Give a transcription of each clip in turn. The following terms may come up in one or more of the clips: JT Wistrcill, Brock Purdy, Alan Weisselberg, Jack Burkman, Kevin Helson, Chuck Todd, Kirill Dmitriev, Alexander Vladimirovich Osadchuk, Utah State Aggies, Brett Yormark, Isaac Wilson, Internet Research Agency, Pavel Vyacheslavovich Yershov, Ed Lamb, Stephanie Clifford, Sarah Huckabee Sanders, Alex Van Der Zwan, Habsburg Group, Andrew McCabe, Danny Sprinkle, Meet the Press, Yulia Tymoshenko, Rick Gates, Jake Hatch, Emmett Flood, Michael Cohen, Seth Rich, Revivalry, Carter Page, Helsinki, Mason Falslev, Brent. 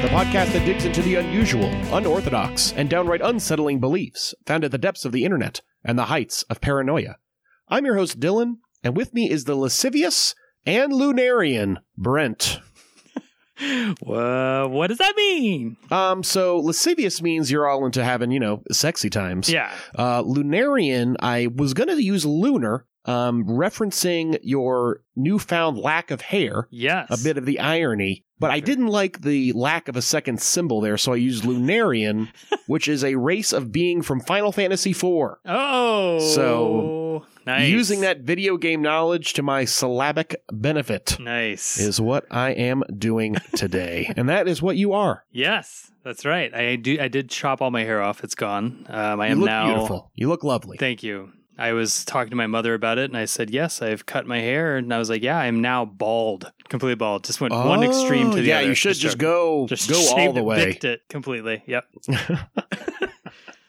the podcast that digs into the unusual, unorthodox, and downright unsettling beliefs found at the depths of the internet and the heights of paranoia. I'm your host, Dylan, and with me is the lascivious and lunarian Brent. Well, what does that mean? So lascivious means you're all into having, sexy times. Yeah. Lunarian, I was going to use lunar, referencing your newfound lack of hair. Yes. A bit of the irony. But sure. I didn't like the lack of a second symbol there, so I used Lunarian, which is a race of being from Final Fantasy IV. Oh. So nice. Using that video game knowledge to my syllabic benefit. Nice. Is what I am doing today. And that is what you are. Yes, that's right. I did chop all my hair off. It's gone. You look beautiful. You look lovely. Thank you. I was talking to my mother about it, and I said, yes, I've cut my hair. And I was like, yeah, I'm now bald, completely bald. Just went one extreme to the other. Yeah, you should just go all the way. Bicked it completely. Yep.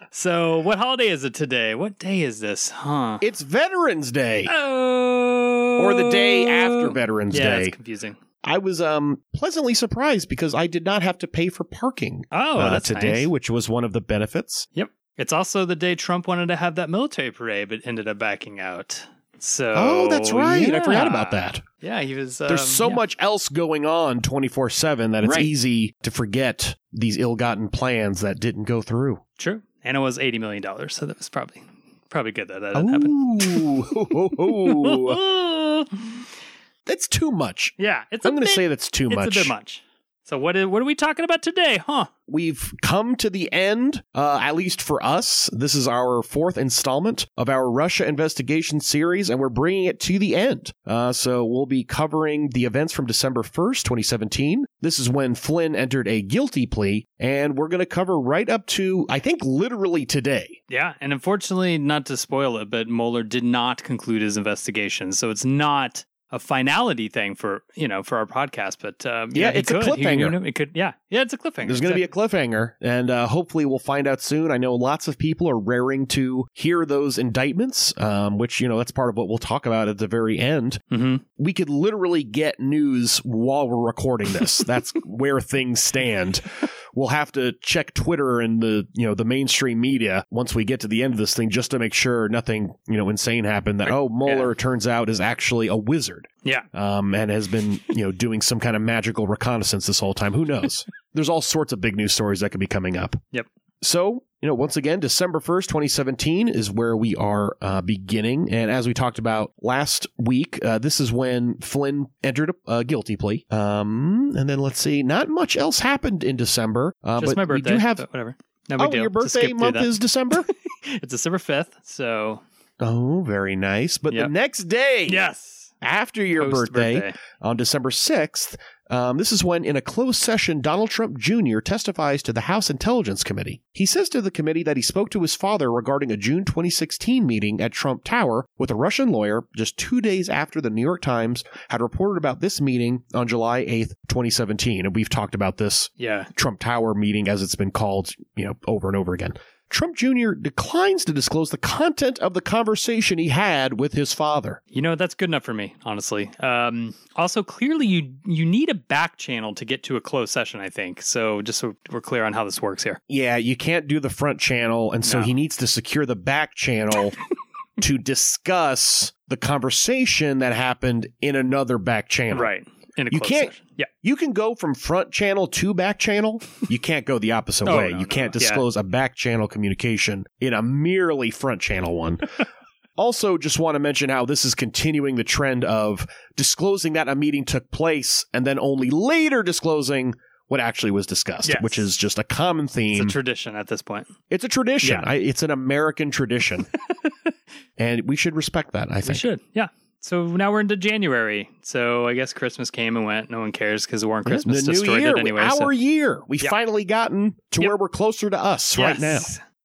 So what holiday is it today? What day is this? Huh? It's Veterans Day. Oh. Or the day after Veterans Day. Yeah, it's confusing. I was pleasantly surprised because I did not have to pay for parking that's today, nice. Which was one of the benefits. Yep. It's also the day Trump wanted to have that military parade, but ended up backing out. So, oh, that's right. Yeah. I forgot about that. Yeah, he was. There's so much else going on 24/7 that it's easy to forget these ill-gotten plans that didn't go through. True. And it was $80 million, so that was probably good that didn't happen. That's too much. Yeah. I'm going to say that's too much. It's a bit much. So what are we talking about today, huh? We've come to the end, at least for us. This is our fourth installment of our Russia investigation series, and we're bringing it to the end. So we'll be covering the events from December 1st, 2017. This is when Flynn entered a guilty plea, and we're going to cover right up to, I think, literally today. Yeah, and unfortunately, not to spoil it, but Mueller did not conclude his investigation, so it's not a finality thing for our podcast, but it's a cliffhanger. It could, yeah, it's a cliffhanger. There's going to be a cliffhanger, and hopefully we'll find out soon. I know lots of people are raring to hear those indictments, which that's part of what we'll talk about at the very end. Mm-hmm. We could literally get news while we're recording this. That's where things stand. We'll have to check Twitter and the mainstream media once we get to the end of this thing just to make sure nothing insane happened. That Mueller turns out is actually a wizard, and has been doing some kind of magical reconnaissance this whole time. Who knows? There's all sorts of big news stories that could be coming up. Yep. So, once again, December 1st, 2017 is where we are beginning. And as we talked about last week, this is when Flynn entered a guilty plea. And then let's see, not much else happened in December. Just my birthday, but whatever. No big deal. Your birthday month is December? It's December 5th, so. Oh, very nice. But the next day. Yes. After your birthday, on December 6th, this is when, in a closed session, Donald Trump Jr. testifies to the House Intelligence Committee. He says to the committee that he spoke to his father regarding a June 2016 meeting at Trump Tower with a Russian lawyer just 2 days after the New York Times had reported about this meeting on July 8th, 2017. And we've talked about this Trump Tower meeting, as it's been called, over and over again. Trump Jr. declines to disclose the content of the conversation he had with his father. That's good enough for me, honestly. Also, clearly, you need a back channel to get to a closed session, I think. So just so we're clear on how this works here. Yeah, you can't do the front channel. And so he needs to secure the back channel to discuss the conversation that happened in another back channel. Right. Session. Yeah. You can go from front channel to back channel. You can't go the opposite way. You can't disclose a back channel communication in a merely front channel one. Also, just want to mention how this is continuing the trend of disclosing that a meeting took place and then only later disclosing what actually was discussed, which is just a common theme. It's a tradition at this point. It's a tradition. Yeah. It's an American tradition. And we should respect that, I think. We should, yeah. So now we're into January. So I guess Christmas came and went. No one cares because the war on Christmas destroyed it anyway. Our year. We've finally gotten to where we're closer to us right now.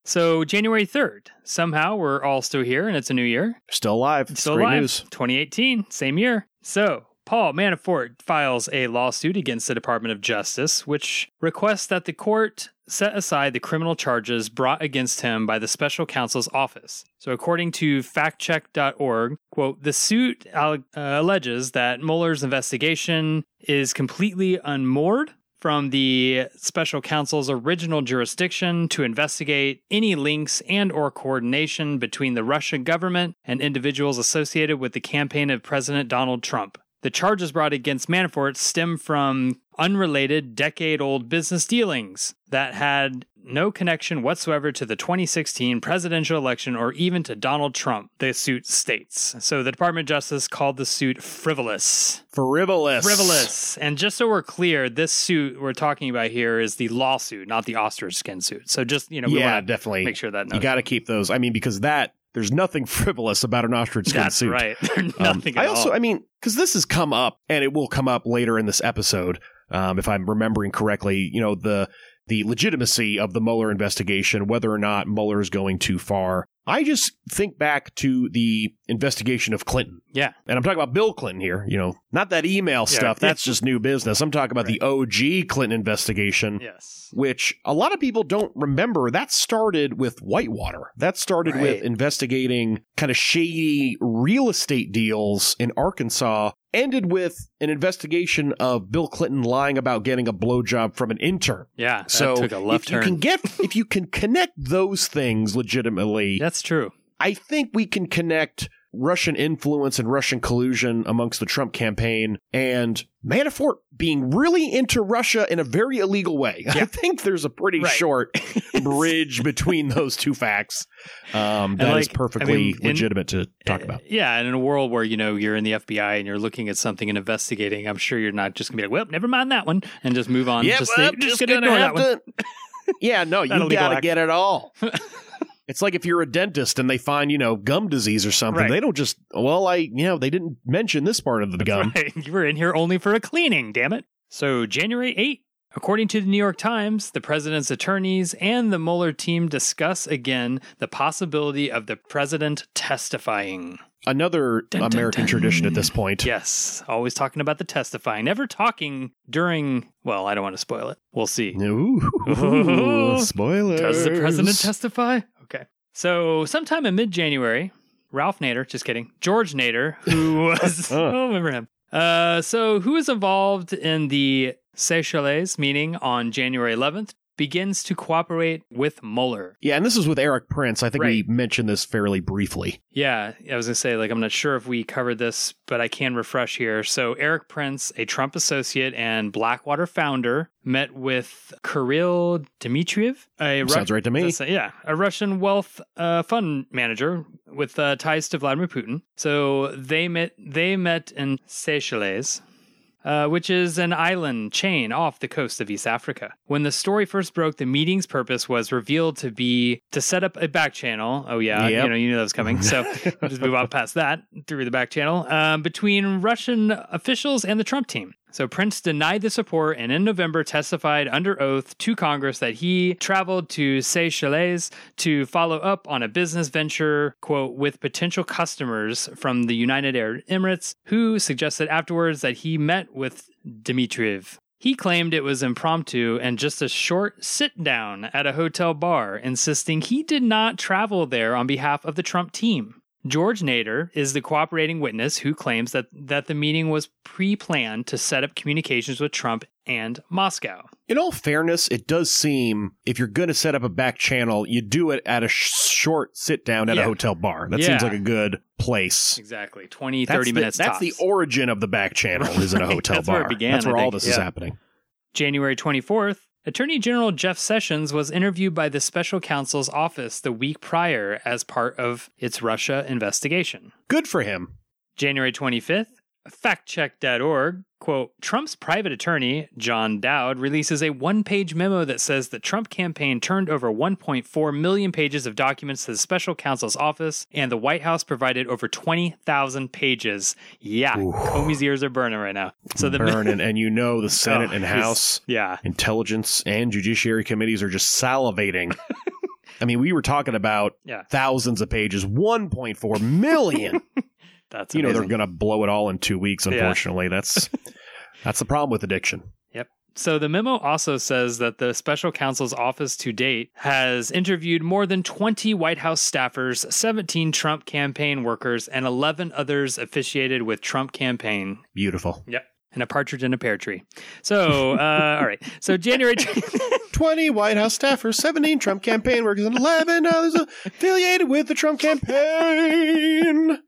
So January 3rd. Somehow we're all still here and it's a new year. Still alive. It's still alive. News. 2018. Same year. So Paul Manafort files a lawsuit against the Department of Justice, which requests that the court set aside the criminal charges brought against him by the special counsel's office. So according to factcheck.org, quote, the suit alleges that Mueller's investigation is completely unmoored from the special counsel's original jurisdiction to investigate any links and or coordination between the Russian government and individuals associated with the campaign of President Donald Trump. The charges brought against Manafort stem from unrelated decade-old business dealings that had no connection whatsoever to the 2016 presidential election or even to Donald Trump, the suit states. So the Department of Justice called the suit frivolous. Frivolous. And just so we're clear, this suit we're talking about here is the lawsuit, not the ostrich skin suit. So just, you know, we want to definitely make sure that you got to keep those. I mean, because that, there's nothing frivolous about an ostrich skin suit. That's right. Nothing at all. Because this has come up, and it will come up later in this episode, if I'm remembering correctly, you know, the legitimacy of the Mueller investigation, whether or not Mueller is going too far. I just think back to the investigation of Clinton. Yeah. And I'm talking about Bill Clinton here, you know, not that email stuff. That's just new business. I'm talking about the OG Clinton investigation, which a lot of people don't remember. That started with Whitewater. That started with investigating kind of shady real estate deals in Arkansas, ended with an investigation of Bill Clinton lying about getting a blowjob from an intern. Yeah, so that took a left turn. If you can connect those things legitimately, that's true. I think we can connect Russian influence and Russian collusion amongst the Trump campaign and Manafort being really into Russia in a very illegal way. Yeah. I think there's a pretty short bridge between those two facts that is perfectly legitimate to talk about. Yeah, and in a world where, you know, you're in the FBI and you're looking at something and investigating, I'm sure you're not just going to be like, well, never mind that one, and just move on. Yeah, well, I'm just going to ignore that one. Yeah, no, you got to get it all. It's like if you're a dentist and they find, you know, gum disease or something, they don't just, they didn't mention this part of the gum. Right. You were in here only for a cleaning, damn it. So January 8th, according to the New York Times, the president's attorneys and the Mueller team discuss again the possibility of the president testifying. Another American tradition at this point. Yes. Always talking about the testifying. Never talking during, well, I don't want to spoil it. We'll see. No. Spoilers. Does the president testify? Okay. So sometime in mid-January, George Nader, who was, remember him. Who was involved in the Seychelles meeting on January 11th, begins to cooperate with Mueller. Yeah, and this is with Eric Prince. I think we mentioned this fairly briefly. Yeah, I was going to say, I'm not sure if we covered this, but I can refresh here. So Eric Prince, a Trump associate and Blackwater founder, met with Kirill Dmitriev. Sounds right to me. A Russian wealth fund manager with ties to Vladimir Putin. So they met in Seychelles, which is an island chain off the coast of East Africa. When the story first broke, the meeting's purpose was revealed to be to set up a back channel. Oh, yeah, you knew that was coming. So just move on past that through the back channel between Russian officials and the Trump team. So Prince denied the support and in November testified under oath to Congress that he traveled to Seychelles to follow up on a business venture, quote, with potential customers from the United Arab Emirates, who suggested afterwards that he met with Dmitriev. He claimed it was impromptu and just a short sit-down at a hotel bar, insisting he did not travel there on behalf of the Trump team. George Nader is the cooperating witness who claims that the meeting was pre-planned to set up communications with Trump and Moscow. In all fairness, it does seem if you're going to set up a back channel, you do it at a short sit down at a hotel bar. That seems like a good place. Exactly. 20-30 minutes tops. That's the origin of the back channel is in a hotel bar. Where it began, that's where all this is happening. January 24th. Attorney General Jeff Sessions was interviewed by the special counsel's office the week prior as part of its Russia investigation. Good for him. January 25th, factcheck.org, quote, Trump's private attorney, John Dowd, releases a one-page memo that says the Trump campaign turned over 1.4 million pages of documents to the special counsel's office, and the White House provided over 20,000 pages. Yeah, ooh. Comey's ears are burning right now. So burning, and you know the Senate and House Intelligence and Judiciary Committees are just salivating. I mean, we were talking about thousands of pages, 1.4 million. That's amazing. You know, they're going to blow it all in 2 weeks, unfortunately. Yeah. That's the problem with addiction. Yep. So the memo also says that the special counsel's office to date has interviewed more than 20 White House staffers, 17 Trump campaign workers, and 11 others officiated with Trump campaign. Beautiful. Yep. and a partridge in a pear tree. So, all right. So January 20 White House staffers, 17 Trump campaign workers, and 11 others affiliated with the Trump campaign.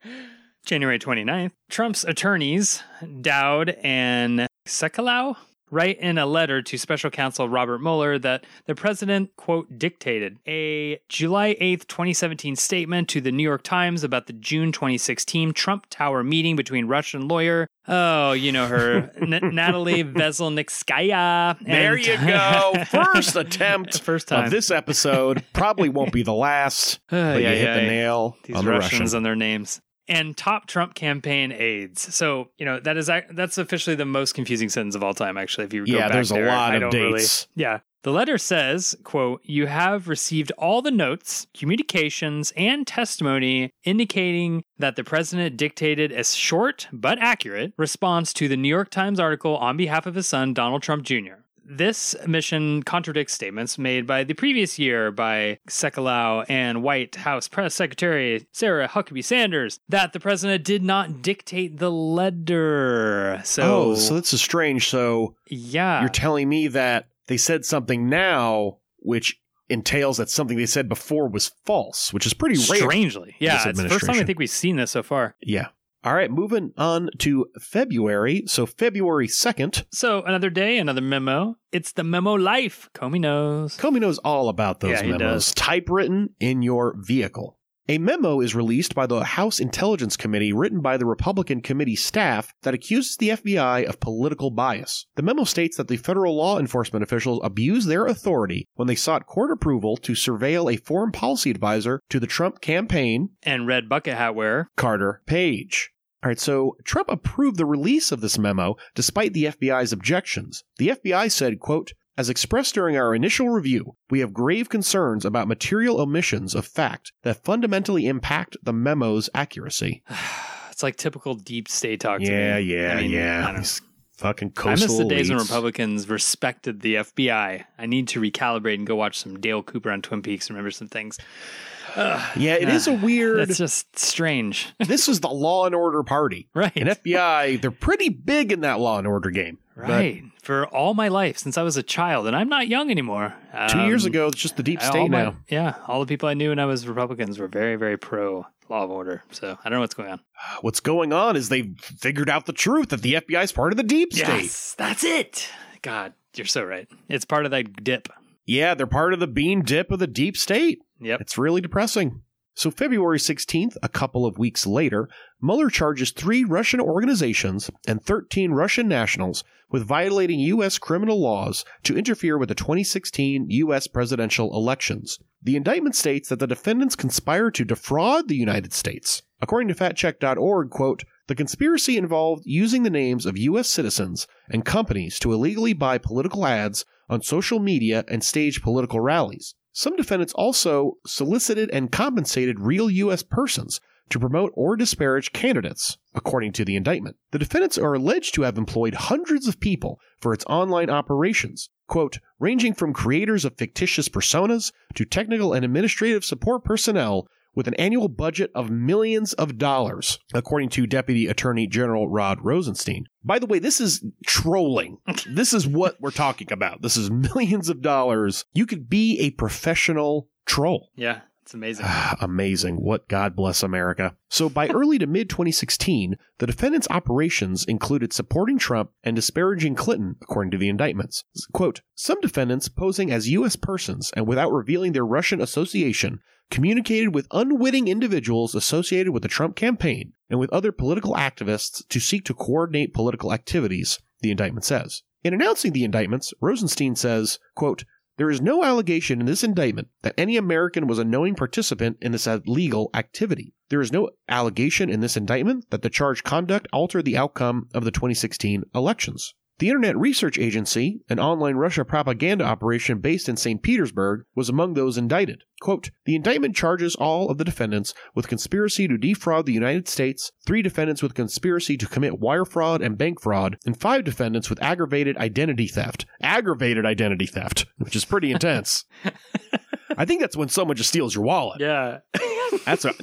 January 29th, Trump's attorneys, Dowd and Sekulow, write in a letter to special counsel Robert Mueller that the president, quote, dictated a July 8th, 2017 statement to the New York Times about the June 2016 Trump Tower meeting between Russian lawyer, oh, you know her, Natalie Veselnitskaya. There you go. First attempt First time. Of this episode. Probably won't be the last. But yeah, you hit the nail These on the Russians Russian. On their names. And top Trump campaign aides. So, you know, that's officially the most confusing sentence of all time, actually, if you go back there. Yeah, there's a lot of dates. Really, yeah. The letter says, quote, you have received all the notes, communications, and testimony indicating that the president dictated a short but accurate response to the New York Times article on behalf of his son, Donald Trump Jr. This mission contradicts statements made by the previous year by Sekulow and White House Press Secretary Sarah Huckabee Sanders that the president did not dictate the letter. So that's a strange. So yeah, you're telling me that they said something now, which entails that something they said before was false, which is pretty rare. Strangely. Yeah, it's the first time I think we've seen this so far. Yeah. All right, moving on to February. So February 2nd. So another day, another memo. It's the memo life. Comey knows. Comey knows all about those memos. He does. Typewritten in your vehicle. A memo is released by the House Intelligence Committee written by the Republican committee staff that accuses the FBI of political bias. The memo states that the federal law enforcement officials abused their authority when they sought court approval to surveil a foreign policy advisor to the Trump campaign and red bucket hat wearer, Carter Page. All right, so Trump approved the release of this memo despite the FBI's objections. The FBI said, quote, as expressed during our initial review, we have grave concerns about material omissions of fact that fundamentally impact the memo's accuracy. It's like typical deep state talk to me. I mean, fucking coastal I miss the elites. Days when Republicans respected the FBI. I need to recalibrate and go watch some Dale Cooper on Twin Peaks and remember some things. It is a weird... It's just strange. This was the Law and Order party. Right. And FBI, they're pretty big in that Law and Order game. Right. But for all my life, since I was a child, and I'm not young anymore. 2 years ago, it's just the deep state now. Yeah. All the people I knew when I was Republicans were very, very pro Law and Order. So I don't know what's going on. What's going on is they figured out the truth that the FBI is part of the deep state. Yes, that's it. God, you're so right. It's part of that dip. Yeah, they're part of the bean dip of the deep state. Yep. It's really depressing. So February 16th, a couple of weeks later, Mueller charges 3 Russian organizations and 13 Russian nationals with violating U.S. criminal laws to interfere with the 2016 U.S. presidential elections. The indictment states that the defendants conspired to defraud the United States. According to factcheck.org, quote, the conspiracy involved using the names of U.S. citizens and companies to illegally buy political ads on social media and stage political rallies. Some defendants also solicited and compensated real U.S. persons to promote or disparage candidates, according to the indictment. The defendants are alleged to have employed hundreds of people for its online operations, quote, ranging from creators of fictitious personas to technical and administrative support personnel with an annual budget of millions of dollars, according to Deputy Attorney General Rod Rosenstein. By the way, this is trolling. This is what we're talking about. This is millions of dollars. You could be a professional troll. Yeah, it's amazing. Amazing. What God bless America. So by early to mid-2016, the defendants' operations included supporting Trump and disparaging Clinton, according to the indictments. Quote, some defendants posing as U.S. persons and without revealing their Russian association communicated with unwitting individuals associated with the Trump campaign and with other political activists to seek to coordinate political activities, the indictment says. In announcing the indictments, Rosenstein says, quote, there is no allegation in this indictment that any American was a knowing participant in this illegal activity. There is no allegation in this indictment that the charged conduct altered the outcome of the 2016 elections. The Internet Research Agency, an online Russia propaganda operation based in St. Petersburg, was among those indicted. Quote, the indictment charges all of the defendants with conspiracy to defraud the United States, 3 defendants with conspiracy to commit wire fraud and bank fraud, and 5 defendants with aggravated identity theft. Aggravated identity theft, which is pretty intense. I think that's when someone just steals your wallet. Yeah.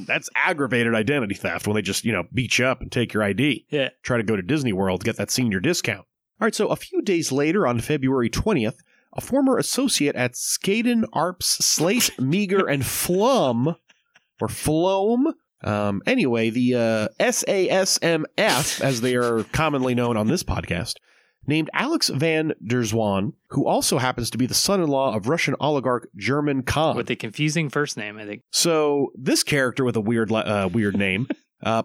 That's aggravated identity theft when they just, beat you up and take your ID. Yeah. Try to go to Disney World to get that senior discount. All right, so a few days later on February 20th, a former associate at Skaden, Arps, Slate, Meagher, and Flum, or Flom. Anyway, the SASMF, as they are commonly known on this podcast, named Alex Van Der Zwan, who also happens to be the son-in-law of Russian oligarch German Khan. With a confusing first name, I think. So this character with a weird name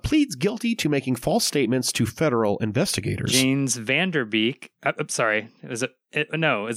pleads guilty to making false statements to federal investigators. James Vanderbeek. I'm sorry. Is it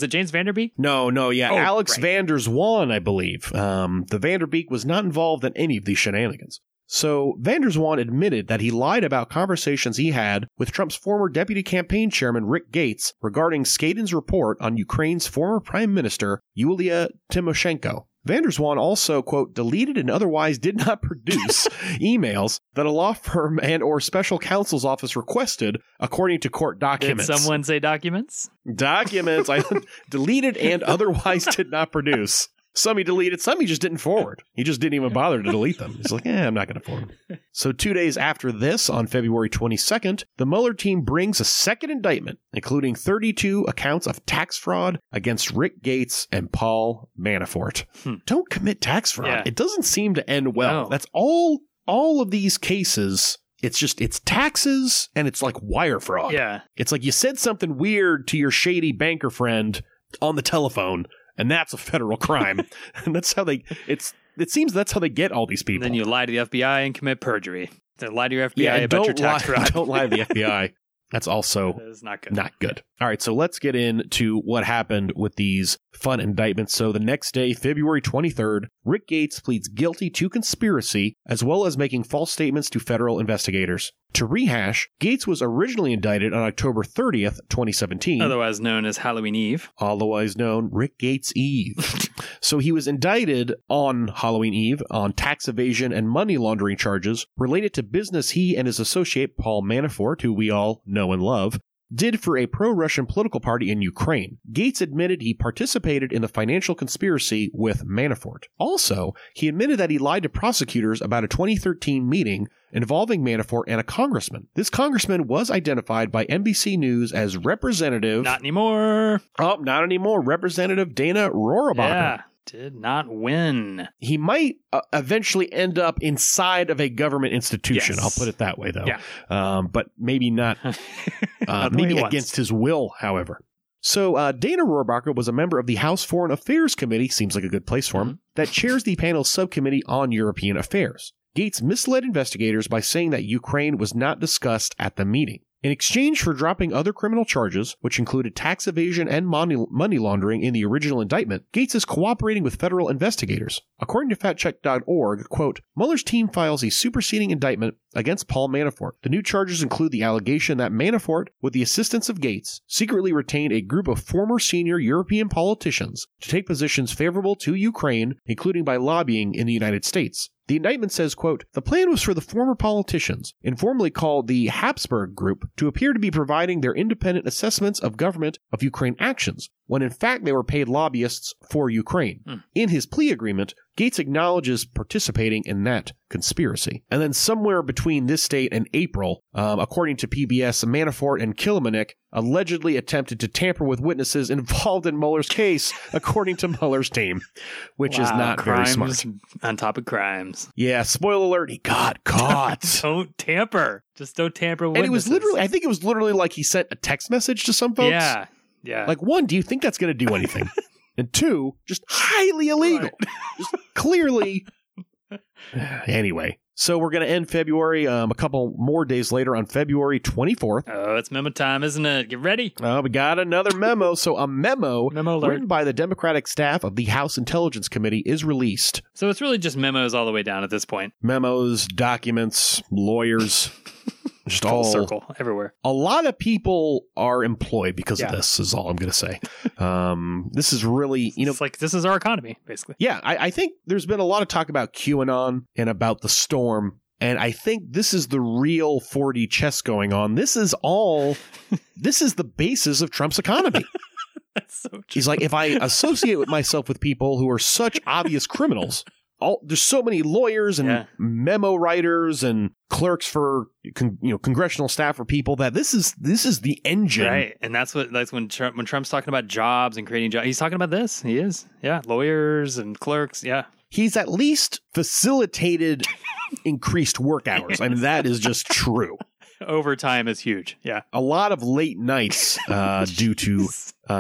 James Vanderbeek? No. Yeah. Oh, Alex Van Der Zwan, I believe. The Vanderbeek was not involved in any of these shenanigans. So Van Der Zwan admitted that he lied about conversations he had with Trump's former deputy campaign chairman, Rick Gates, regarding Skaden's report on Ukraine's former prime minister, Yulia Tymoshenko. Van Der Zwan also, quote, deleted and otherwise did not produce emails that a law firm and or special counsel's office requested, according to court documents. Did someone say documents? Documents. I deleted and otherwise did not produce. Some he deleted, some he just didn't forward. He just didn't even bother to delete them. He's like, I'm not going to forward them. So 2 days after this, on February 22nd, the Mueller team brings a second indictment, including 32 accounts of tax fraud against Rick Gates and Paul Manafort. Don't commit tax fraud. Yeah. It doesn't seem to end well. No. That's all of these cases. It's taxes and it's like wire fraud. Yeah. It's like you said something weird to your shady banker friend on the telephone. And that's a federal crime. And that's how it seems that's how they get all these people. And then you lie to the FBI and commit perjury. Then lie to your FBI about your tax fraud. Don't lie to the FBI. That's also not good. All right, so let's get into what happened with these fun indictments. So the next day, February 23rd, Rick Gates pleads guilty to conspiracy, as well as making false statements to federal investigators. To rehash, Gates was originally indicted on October 30th, 2017. Otherwise known as Halloween Eve. Otherwise known Rick Gates Eve. So he was indicted on Halloween Eve on tax evasion and money laundering charges related to business he and his associate Paul Manafort, who we all know and love, did for a pro-Russian political party in Ukraine. Gates admitted he participated in the financial conspiracy with Manafort. Also, he admitted that he lied to prosecutors about a 2013 meeting involving Manafort and a congressman. This congressman was identified by NBC News as Representative... Not anymore. Oh, not anymore. Representative Dana Rohrabacher. Yeah. Did not win. He might eventually end up inside of a government institution. Yes. I'll put it that way, though. Yeah. But maybe not. Maybe against his will, however. So Dana Rohrabacher was a member of the House Foreign Affairs Committee, seems like a good place for him, that chairs the panel's subcommittee on European affairs. Gates misled investigators by saying that Ukraine was not discussed at the meeting. In exchange for dropping other criminal charges, which included tax evasion and money laundering in the original indictment, Gates is cooperating with federal investigators. According to factcheck.org, quote, Mueller's team files a superseding indictment against Paul Manafort. The new charges include the allegation that Manafort, with the assistance of Gates, secretly retained a group of former senior European politicians to take positions favorable to Ukraine, including by lobbying in the United States. The indictment says, quote, the plan was for the former politicians, informally called the Habsburg Group, to appear to be providing their independent assessments of government of Ukraine actions, when in fact they were paid lobbyists for Ukraine. In his plea agreement, Gates acknowledges participating in that conspiracy. And then somewhere between this date and April, according to PBS, Manafort and Kilimnik allegedly attempted to tamper with witnesses involved in Mueller's case, according to Mueller's team, which is not very smart. On top of crimes. Yeah, spoiler alert, he got caught. Don't tamper. Just don't tamper with witnesses. And it was literally, I think it was literally like he sent a text message to some folks. Yeah. Like, one, do you think that's going to do anything? And two, just highly illegal. Just clearly. Anyway, so we're going to end February a couple more days later on February 24th. Oh, it's memo time, isn't it? Get ready. Oh, we got another memo. So a memo written by the Democratic staff of the House Intelligence Committee is released. So it's really just memos all the way down at this point. Memos, documents, lawyers. Just all circle everywhere. A lot of people are employed because of this, is all I'm going to say. This is really, it's like this is our economy, basically. Yeah, I think there's been a lot of talk about QAnon and about the storm. And I think this is the real 4D chess going on. This is the basis of Trump's economy. That's so true. He's like, if I associate myself with people who are such obvious criminals, there's so many lawyers and memo writers and clerks for congressional staff or people that this is the engine, right? And that's when Trump's talking about jobs and creating jobs, he's talking about this. He is, lawyers and clerks, He's at least facilitated increased work hours. I mean, that is just true. Overtime is huge. Yeah. A lot of late nights due to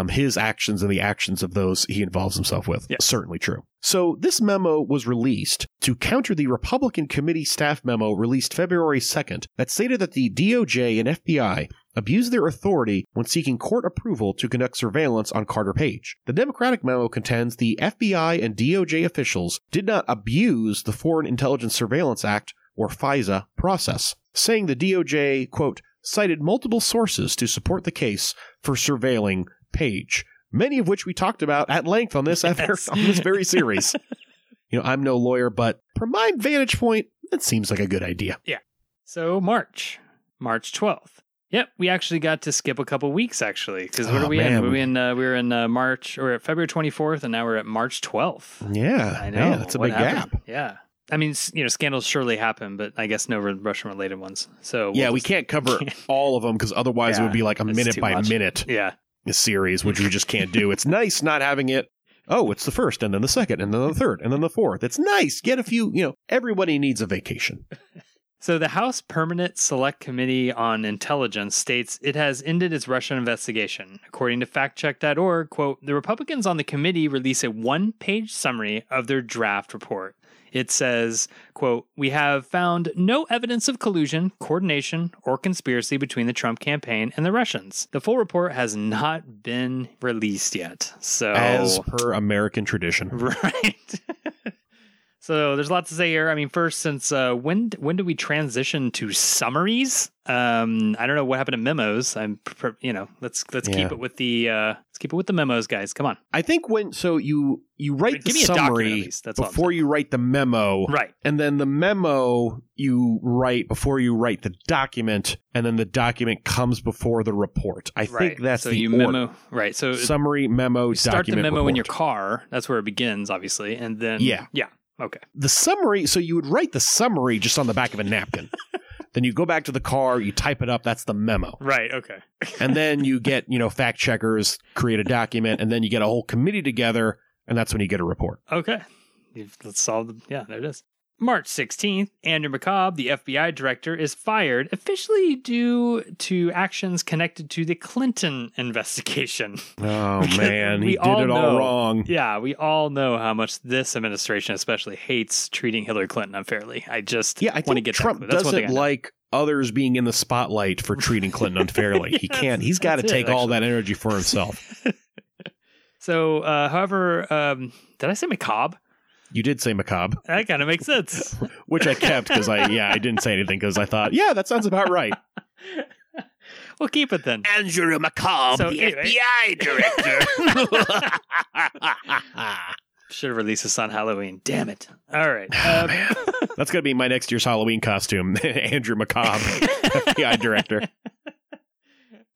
his actions and the actions of those he involves himself with. Yeah. Certainly true. So this memo was released to counter the Republican committee staff memo released February 2nd that stated that the DOJ and FBI abused their authority when seeking court approval to conduct surveillance on Carter Page. The Democratic memo contends the FBI and DOJ officials did not abuse the Foreign Intelligence Surveillance Act or FISA process, saying the DOJ, quote, cited multiple sources to support the case for surveilling Page, many of which we talked about at length on this on this very series. I'm no lawyer, but from my vantage point, that seems like a good idea. Yeah. So March 12th. Yep, we actually got to skip a couple weeks, actually, because what are we in? We were in March, or February 24th, and now we're at March 12th. Yeah, I know. That's a big gap. Yeah. I mean, scandals surely happen, but I guess no Russian-related ones. So we can't cover all of them, because otherwise it would be like a minute-by-minute series, which we just can't do. It's nice not having it, it's the first, and then the second, and then the third, and then the fourth. It's nice. Get a few, everybody needs a vacation. So the House Permanent Select Committee on Intelligence states it has ended its Russian investigation. According to factcheck.org, quote, the Republicans on the committee release a one-page summary of their draft report. It says, quote, we have found no evidence of collusion, coordination, or conspiracy between the Trump campaign and the Russians. The full report has not been released yet. So, as per American tradition. Right. So there's lots to say here. I mean, first, since when do we transition to summaries? I don't know what happened to memos. Let's keep it with the memos, guys. Come on. I think you write the summary before you write the memo, right? And then the memo you write before you write the document, and then the document comes before the report. I think that's the order. Memo, right? So summary, memo, document. Start the memo in your car. That's where it begins, obviously, and then okay. The summary. So you would write the summary just on the back of a napkin. Then you go back to the car, you type it up. That's the memo. Right. Okay. And then you get, fact checkers, create a document, and then you get a whole committee together. And that's when you get a report. Okay. Let's solve them. Yeah, there it is. March 16th, Andrew McCabe, the FBI director, is fired officially due to actions connected to the Clinton investigation. Oh, man, he did it all wrong. Yeah, we all know how much this administration especially hates treating Hillary Clinton unfairly. I want to get Trump that. That's doesn't like others being in the spotlight for treating Clinton unfairly. He can't. He's got to take all that energy for himself. So, however, did I say McCabe? You did say macabre. That kind of makes sense. Which I kept because I didn't say anything because I thought, that sounds about right. We'll keep it then. Andrew McCabe, FBI director. Should have released this on Halloween. Damn it. All right. That's going to be my next year's Halloween costume. Andrew McCabe, FBI director.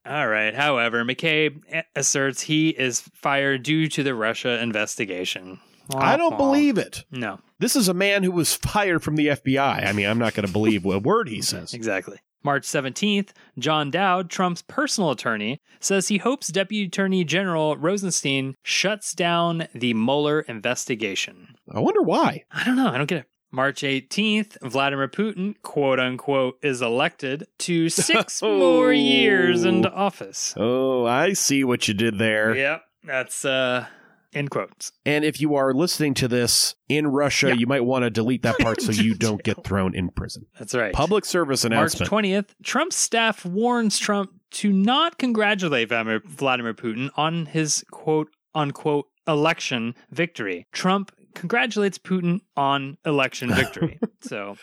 All right. However, McCabe asserts he is fired due to the Russia investigation. I don't believe it. No. This is a man who was fired from the FBI. I mean, I'm not going to believe a word he says. Exactly. March 17th, John Dowd, Trump's personal attorney, says he hopes Deputy Attorney General Rosenstein shuts down the Mueller investigation. I wonder why. I don't know. I don't get it. March 18th, Vladimir Putin, quote unquote, is elected to 6 more years into office. Oh, I see what you did there. Yep. That's, end quotes. And if you are listening to this in Russia, you might want to delete that part so you don't get thrown in prison. That's right. Public service announcement. March 20th, Trump's staff warns Trump to not congratulate Vladimir Putin on his quote unquote election victory. Trump congratulates Putin on election victory. So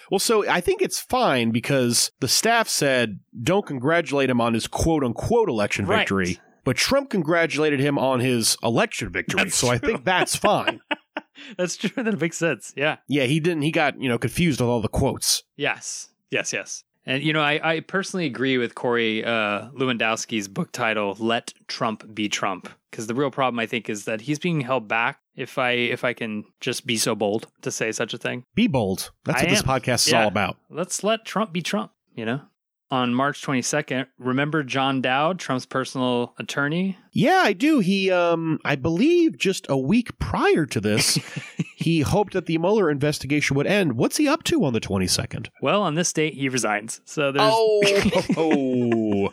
I think it's fine because the staff said don't congratulate him on his quote unquote election victory. Right. But Trump congratulated him on his election victory, I think that's fine. That's true. That makes sense. Yeah. Yeah, he got confused with all the quotes. Yes. And, you know, I personally agree with Corey Lewandowski's book title, Let Trump Be Trump, because the real problem, I think, is that he's being held back, if I can just be so bold to say such a thing. Be bold. That's what this podcast is all about. Let's let Trump be Trump, you know? On March 22nd, remember John Dowd, Trump's personal attorney? Yeah, I do. He, I believe just a week prior to this, he hoped that the Mueller investigation would end. What's he up to on the 22nd? Well, on this date, he resigns. So there's... Oh.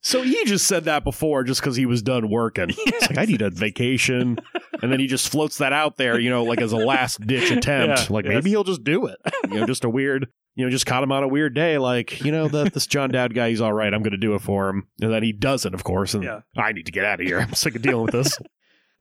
So he just said that before just because he was done working. Yes. It's like, I need a vacation. And then he just floats that out there, you know, like as a last ditch attempt. Yeah, like maybe he'll just do it. You know, just a weird, you know, just caught him on a weird day. Like, you know, this John Dowd guy, he's all right. I'm going to do it for him. And then he doesn't, of course. And I need to get out of here. I'm sick of dealing with this.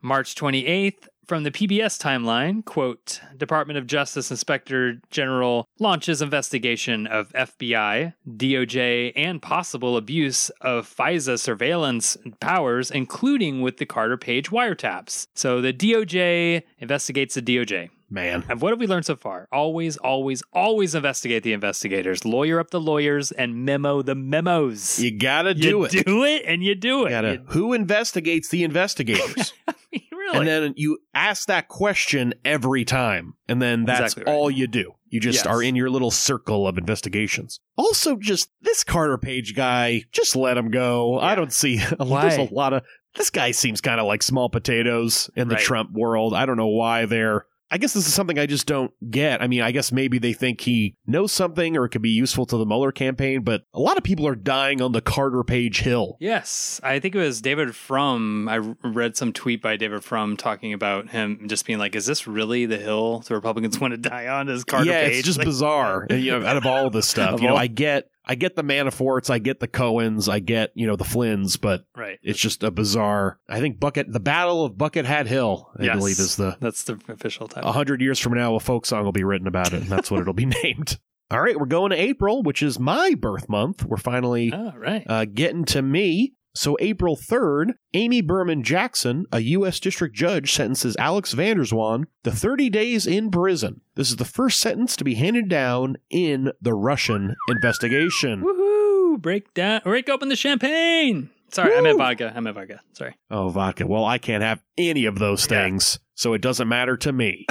March 28th. From the PBS timeline, quote, Department of Justice Inspector General launches investigation of FBI, DOJ, and possible abuse of FISA surveillance powers, including with the Carter Page wiretaps. So the DOJ investigates the DOJ. Man. And what have we learned so far? Always, always, always investigate the investigators. Lawyer up the lawyers and memo the memos. You gotta do it. You do it and you do it. Who investigates the investigators? I mean, really? And then you ask that question every time. And then that's exactly all you do. You just are in your little circle of investigations. Also, just this Carter Page guy, just let him go. Yeah. I don't see there's a lot of... This guy seems kind of like small potatoes in the Trump world. I don't know why they're... I guess this is something I just don't get. I mean, I guess maybe they think he knows something or it could be useful to the Mueller campaign, but a lot of people are dying on the Carter Page hill. Yes. I think it was David Frum. I read some tweet by David Frum talking about him just being like, is this really the hill the Republicans want to die on? Is Carter Page? Yeah, it's just bizarre. You know, out of all of this stuff, you know, I get the Manaforts, I get the Cohens, I get, you know, the Flynns, but it's just a bizarre, I think the Battle of Bucket Hat Hill, I believe is that's the official title. 100 years from now, a folk song will be written about it, and that's what it'll be named. All right, we're going to April, which is my birth month. We're finally getting to me. So April 3rd, Amy Berman Jackson, a U.S. district judge, sentences Alex Van Der Zwan to 30 days in prison. This is the first sentence to be handed down in the Russian investigation. Woohoo! Break open the champagne! Sorry, woo! I meant vodka. Sorry. Oh, vodka. Well, I can't have any of those things, so it doesn't matter to me.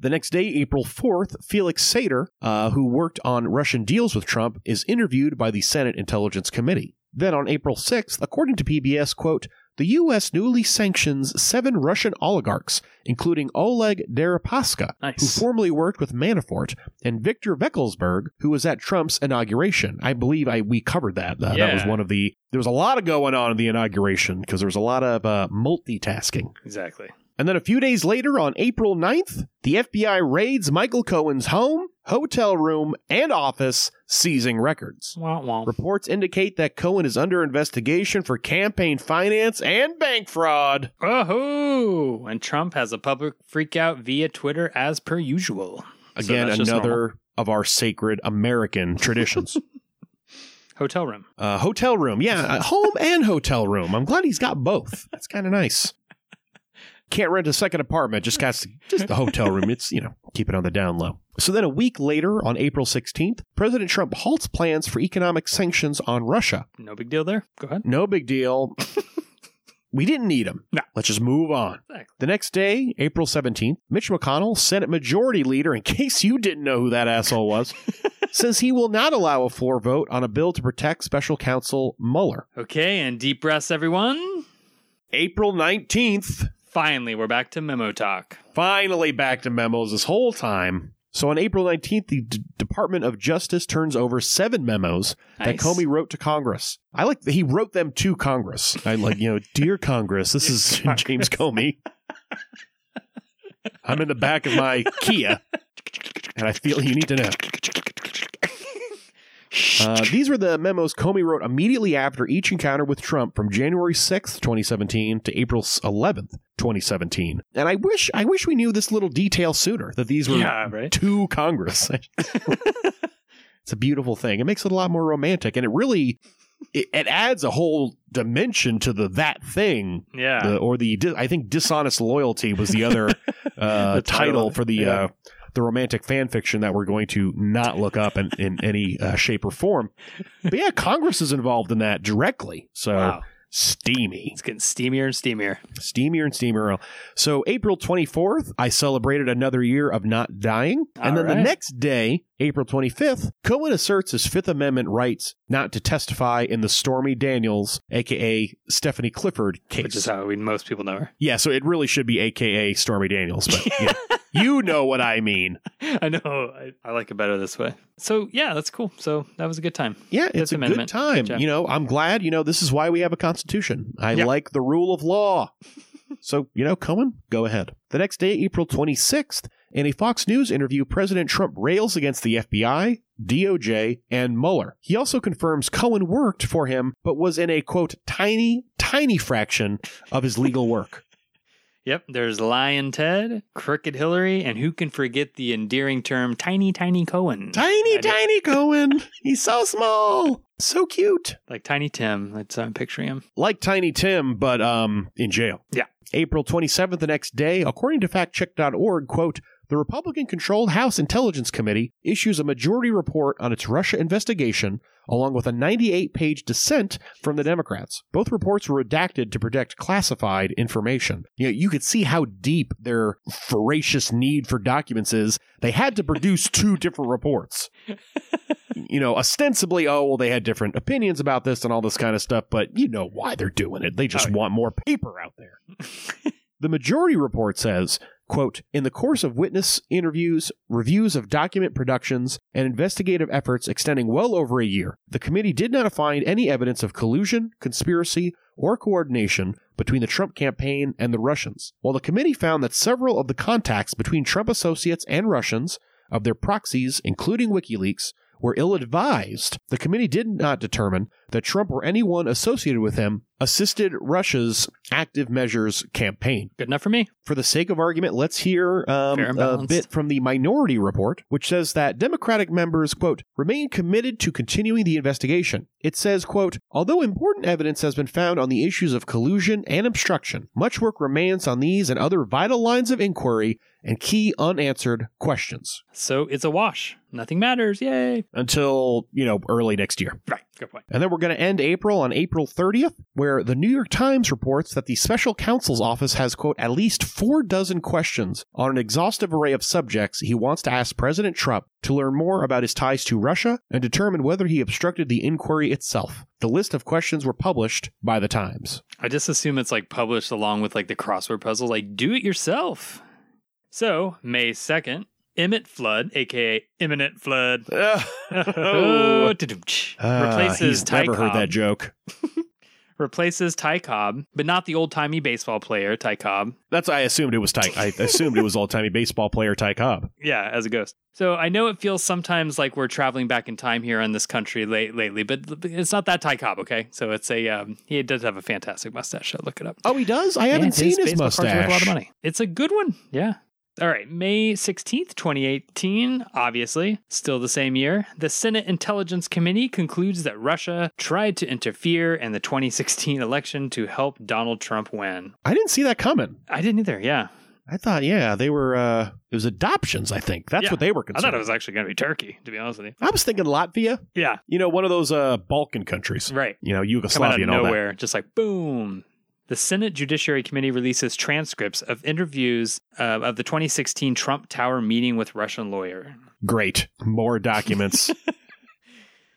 The next day, April 4th, Felix Sater, who worked on Russian deals with Trump, is interviewed by the Senate Intelligence Committee. Then on April 6th, according to PBS, quote, the U.S. newly sanctions 7 Russian oligarchs, including Oleg Deripaska, who formerly worked with Manafort, and Viktor Vekselberg, who was at Trump's inauguration. I believe we covered that. That was one of the... There was a lot of going on in the inauguration because there was a lot of multitasking. Exactly. And then a few days later, on April 9th, the FBI raids Michael Cohen's home, hotel room, and office, seizing records. Wah, wah. Reports indicate that Cohen is under investigation for campaign finance and bank fraud. Oh-hoo! And Trump has a public freakout via Twitter as per usual. Again, another of our sacred American traditions. Hotel room. Hotel room, yeah. Home and hotel room. I'm glad he's got both. That's kind of nice. Can't rent a second apartment, just the hotel room. It's, you know, keep it on the down low. So then a week later, on April 16th, President Trump halts plans for economic sanctions on Russia. No big deal there. Go ahead. No big deal. We didn't need him. No. Let's just move on. Exactly. The next day, April 17th, Mitch McConnell, Senate Majority Leader, in case you didn't know who that asshole was, says he will not allow a floor vote on a bill to protect Special Counsel Mueller. Okay, and deep breaths, everyone. April 19th. Finally, we're back to memo talk. Finally back to memos this whole time. So on April 19th, the Department of Justice turns over 7 memos that Comey wrote to Congress. I like that he wrote them to Congress. I like, you know, dear Congress, this is James Comey. I'm in the back of my Kia, and I feel you need to know. These were the memos Comey wrote immediately after each encounter with Trump from January 6th, 2017 to April 11th, 2017. And I wish we knew this little detail sooner, that these were to Congress. It's a beautiful thing. It makes it a lot more romantic, and it really... It adds a whole dimension to that thing. Yeah. I think dishonest loyalty was the other the title for the the romantic fan fiction that we're going to not look up in any shape or form. But yeah, Congress is involved in that directly. So wow. Steamy. It's getting steamier and steamier. Steamier and steamier. So April 24th, I celebrated another year of not dying. And then the next day, April 25th, Cohen asserts his Fifth Amendment rights not to testify in the Stormy Daniels, a.k.a. Stephanie Clifford case. Which is how most people know her. Yeah, so it really should be a.k.a. Stormy Daniels. But yeah. You know what I mean. I know. I like it better this way. So, yeah, that's cool. So that was a good time. Yeah, it's a good time. Good I'm glad. This is why we have a Constitution. I like the rule of law. So, Cohen, go ahead. The next day, April 26th, in a Fox News interview, President Trump rails against the FBI, DOJ, and Mueller. He also confirms Cohen worked for him, but was in a, quote, tiny, tiny fraction of his legal work. Yep, there's Lion Ted, Crooked Hillary, and who can forget the endearing term Tiny Tiny Cohen? Tiny Tiny Cohen! He's so small! So cute! Like Tiny Tim, that's how I'm picturing him. Like Tiny Tim, but in jail. Yeah. April 27th, the next day, according to factcheck.org, quote, the Republican-controlled House Intelligence Committee issues a majority report on its Russia investigation, along with a 98-page dissent from the Democrats. Both reports were redacted to protect classified information. You could see how deep their voracious need for documents is. They had to produce two different reports. Ostensibly, they had different opinions about this and all this kind of stuff, but you know why they're doing it. They just want more paper out there. The majority report says, quote, in the course of witness interviews, reviews of document productions, and investigative efforts extending well over a year, the committee did not find any evidence of collusion, conspiracy, or coordination between the Trump campaign and the Russians. While the committee found that several of the contacts between Trump associates and Russians, of their proxies, including WikiLeaks, were ill-advised, the committee did not determine that Trump or anyone associated with him assisted Russia's active measures campaign. Good enough for me. For the sake of argument, let's hear a bit from the minority report, which says that Democratic members, quote, remain committed to continuing the investigation. It says, quote, although important evidence has been found on the issues of collusion and obstruction, much work remains on these and other vital lines of inquiry and key unanswered questions. So it's a wash. Nothing matters. Yay. Until, early next year. Right. Good point. And then we're going to end April on April 30th, where the New York Times reports that the special counsel's office has, quote, at least 4 dozen questions on an exhaustive array of subjects he wants to ask President Trump to learn more about his ties to Russia and determine whether he obstructed the inquiry itself. The list of questions were published by the Times. I just assume it's published along with the crossword puzzles, do it yourself. So, May 2nd. Emmett Flood, a.k.a. Imminent Flood, replaces Ty Cobb. Never heard that joke. Replaces Ty Cobb, but not the old-timey baseball player, Ty Cobb. I assumed it was Ty. I assumed it was old-timey baseball player, Ty Cobb. Yeah, as a ghost. So I know it feels sometimes like we're traveling back in time here in this country lately, but it's not that Ty Cobb, okay? So it's he does have a fantastic mustache. So look it up. Oh, he does? I haven't seen his mustache. Cards worth a lot of money. It's a good one. Yeah. All right, May 16th, 2018, obviously, still the same year, the Senate Intelligence Committee concludes that Russia tried to interfere in the 2016 election to help Donald Trump win. I didn't see that coming. I didn't either, yeah. I thought, they were, it was adoptions, I think. That's what they were concerned. I thought it was actually going to be Turkey, to be honest with you. I was thinking Latvia. Yeah. One of those Balkan countries. Right. Yugoslavia and all that. Come out of nowhere, just boom. The Senate Judiciary Committee releases transcripts of interviews of the 2016 Trump Tower meeting with Russian lawyer. Great. More documents.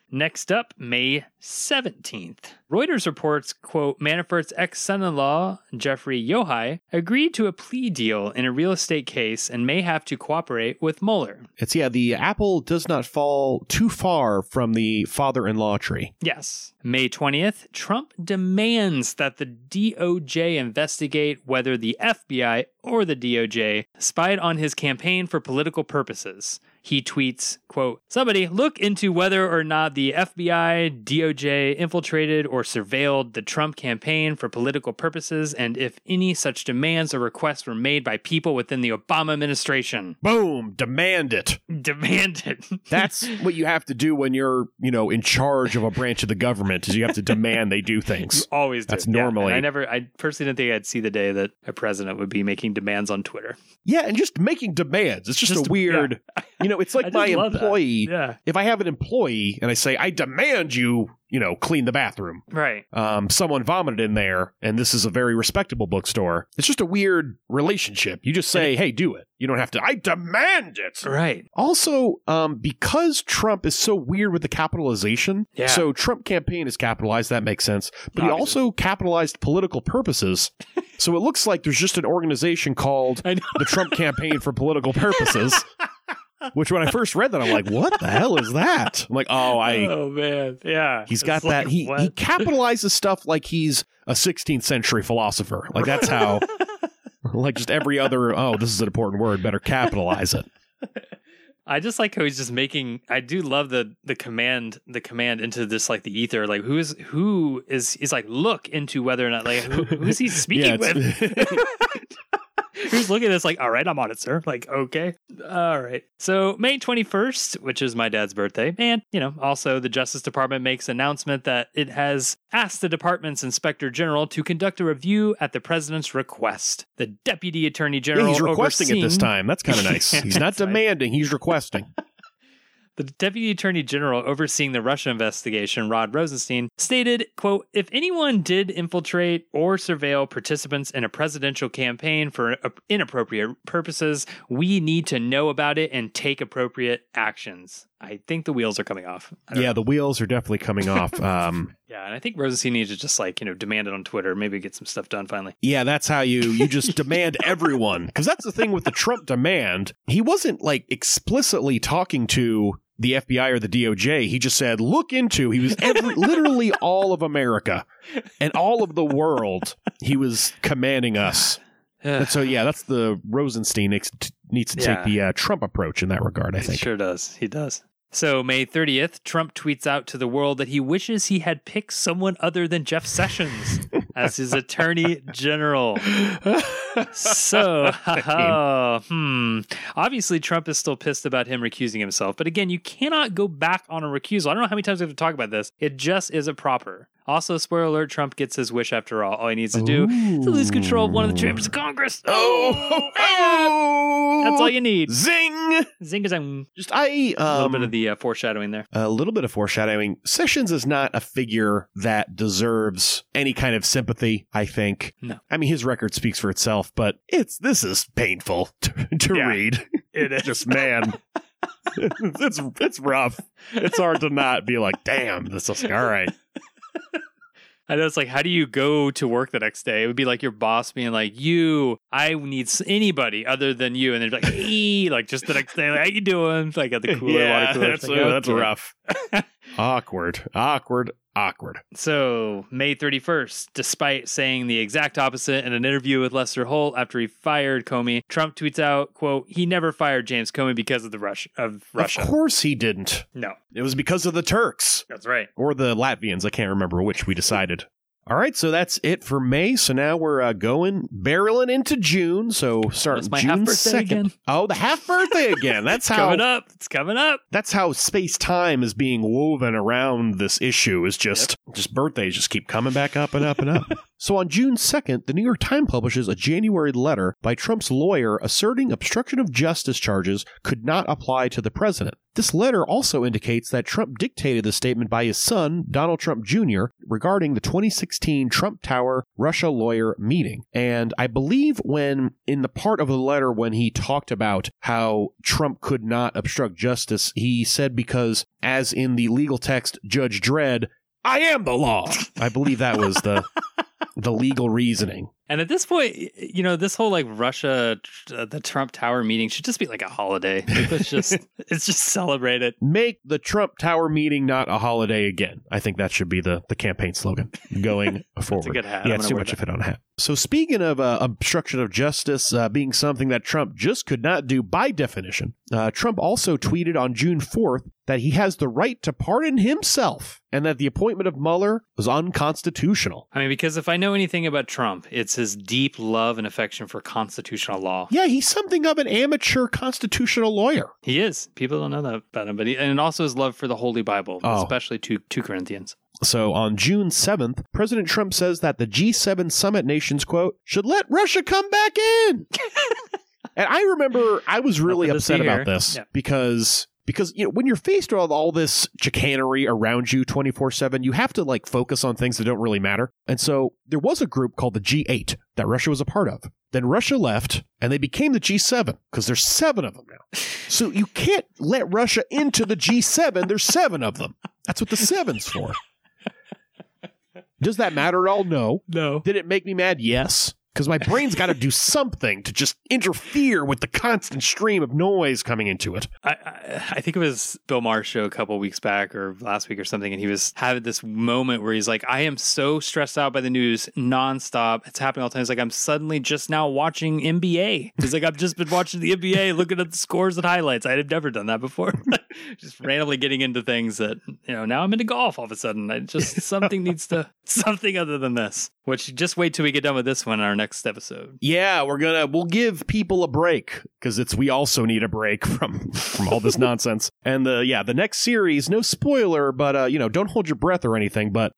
Next up, May 17th. Reuters reports, quote, Manafort's ex-son-in-law, Jeffrey Yohai, agreed to a plea deal in a real estate case and may have to cooperate with Mueller. The apple does not fall too far from the father-in-law tree. Yes. May 20th, Trump demands that the DOJ investigate whether the FBI or the DOJ spied on his campaign for political purposes. He tweets, quote, "Somebody look into whether or not the FBI, DOJ infiltrated or surveilled the Trump campaign for political purposes, and if any such demands or requests were made by people within the Obama administration." Boom! Demand it. Demand it. That's what you have to do when you're, you know, in charge of a branch of the government, is you have to demand they do things. You always do. That's normally. Yeah, I personally didn't think I'd see the day that a president would be making demands on Twitter. Yeah, and just making demands. It's just a weird, yeah. You know, it's like my employee. Yeah. If I have an employee and I say, I demand you, you know, clean the bathroom. Right. Someone vomited in there, and this is a very respectable bookstore. It's just a weird relationship. You just say, hey, do it. You don't have to, I demand it. Right. Also, because Trump is so weird with the capitalization, yeah. So Trump campaign is capitalized, that makes sense. But obviously, he also capitalized political purposes. So it looks like there's just an organization called the Trump Campaign for Political Purposes. Which when I first read that, I'm like, what the hell is that? I'm like, oh, man. Yeah. He's got that. Like, he capitalizes stuff like he's a 16th century philosopher. Like, that's how, like, just every other, this is an important word, better capitalize it. I just like how he's just making, I do love the command into this, like the ether, like who is like, look into whether or not, like, who's he speaking with? Who's looking at this like, all right, I'm on it, sir. Like, okay. All right. So May 21st, which is my dad's birthday. And, you know, also the Justice Department makes announcement that it has asked the department's inspector general to conduct a review at the president's request. The deputy attorney general. Yeah, he's requesting it this time. That's kind of nice. He's not demanding. He's requesting. The Deputy Attorney General overseeing the Russia investigation, Rod Rosenstein, stated, quote, "If anyone did infiltrate or surveil participants in a presidential campaign for inappropriate purposes, we need to know about it and take appropriate actions." I think the wheels are coming off. Yeah, the wheels are definitely coming off. Yeah, and I think Rosenstein needs to just, like, you know, demand it on Twitter, maybe get some stuff done finally. Yeah, that's how you just demand everyone. Because that's the thing with the Trump demand. He wasn't, like, explicitly talking to the FBI or the DOJ. He just said, look into, he was literally all of America and all of the world. He was commanding us. And so, yeah, that's the Rosenstein needs to take the Trump approach in that regard, I think. He sure does. He does. So May 30th, Trump tweets out to the world that he wishes he had picked someone other than Jeff Sessions as his attorney general. So, obviously Trump is still pissed about him recusing himself. But again, you cannot go back on a recusal. I don't know how many times we have to talk about this. It just isn't proper. Also, spoiler alert, Trump gets his wish after all. All he needs to do is to lose control of one of the chambers of Congress. That's all you need. Zing! Zing-a-zing. Just a little bit of the foreshadowing there. A little bit of foreshadowing. Sessions is not a figure that deserves any kind of sympathy, I think. No. I mean, his record speaks for itself, but this is painful to read. It is. Just, man. It's rough. It's hard to not be like, damn, this is all right. I know, it's like, how do you go to work the next day? It would be like your boss being like, I need anybody other than you. And they're like, like just the next day, like, how you doing? Like at the cooler, water cooler. That's, like, that's rough. Awkward. So May 31st, despite saying the exact opposite in an interview with Lester Holt after he fired Comey, Trump tweets out, quote, "He never fired James Comey because of the Russia. Of course he didn't. No. It was because of the Turks. That's right. Or the Latvians. I can't remember which we decided. All right, so that's it for May. So now we're barreling into June. So starting June 2nd. Oh, the half birthday again. That's how It's coming up. That's how space time is being woven around this issue. Is just birthdays just keep coming back up and up and up. So on June 2nd, the New York Times publishes a January letter by Trump's lawyer asserting obstruction of justice charges could not apply to the president. This letter also indicates that Trump dictated the statement by his son, Donald Trump Jr., regarding the 2016 Trump Tower Russia lawyer meeting. And I believe in the part of the letter when he talked about how Trump could not obstruct justice, he said because, as in the legal text, Judge Dredd, I am the law. I believe that was the legal reasoning. And at this point, you know, this whole like Russia, the Trump Tower meeting should just be like a holiday. Like, let's just celebrate it. Make the Trump Tower meeting not a holiday again. I think that should be the campaign slogan going forward. That's a good hat. Yeah, it's too much to fit on a hat. So speaking of obstruction of justice being something that Trump just could not do by definition, Trump also tweeted on June 4th that he has the right to pardon himself and that the appointment of Mueller was unconstitutional. I mean, because if I know anything about Trump, it's his deep love and affection for constitutional law. Yeah, he's something of an amateur constitutional lawyer. He is. People don't know that about him, but and also his love for the Holy Bible, especially 2 Corinthians. So on June 7th, President Trump says that the G7 summit nations, quote, should let Russia come back in. And I remember I was really upset about this because you know, when you're faced with all this chicanery around you 24/7, you have to like focus on things that don't really matter. And so there was a group called the G8 that Russia was a part of. Then Russia left and they became the G7 because there's 7 of them now. So you can't let Russia into the G7. There's 7 of them. That's what the 7's for. Does that matter at all? No. No. Did it make me mad? Yes. Because my brain's got to do something to just interfere with the constant stream of noise coming into it. I think it was Bill Maher's show a couple of weeks back or last week or something, and he was having this moment where he's like, I am so stressed out by the news nonstop. It's happening all the time. It's like, I'm suddenly just now watching NBA. He's like, I've just been watching the NBA, looking at the scores and highlights. I had never done that before. Just randomly getting into things that, you know, now I'm into golf all of a sudden. I just, something needs to, something other than this. Which, just wait till we get done with this one in our next episode. Yeah, we'll give people a break because we also need a break from all this nonsense. And the next series, no spoiler, but don't hold your breath or anything. But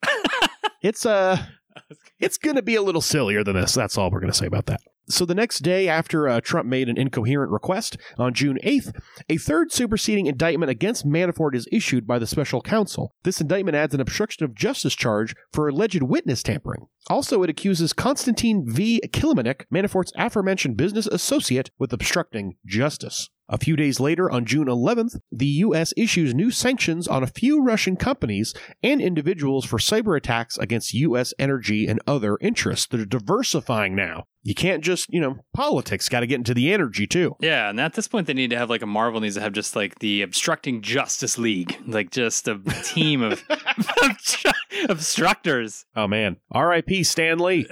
it's gonna be a little sillier than this. That's all we're gonna say about that. So the next day after Trump made an incoherent request on June 8th, a third superseding indictment against Manafort is issued by the special counsel. This indictment adds an obstruction of justice charge for alleged witness tampering. Also, it accuses Konstantin V. Kilimnik, Manafort's aforementioned business associate, with obstructing justice. A few days later, on June 11th, the U.S. issues new sanctions on a few Russian companies and individuals for cyber attacks against U.S. energy and other interests. They're diversifying now. You can't just, politics got to get into the energy, too. Yeah, and at this point, they need to have, like, Marvel needs to have just, like, the Obstructing Justice League. Like, just a team of obstructors. Oh, man. R.I.P. Stan Lee.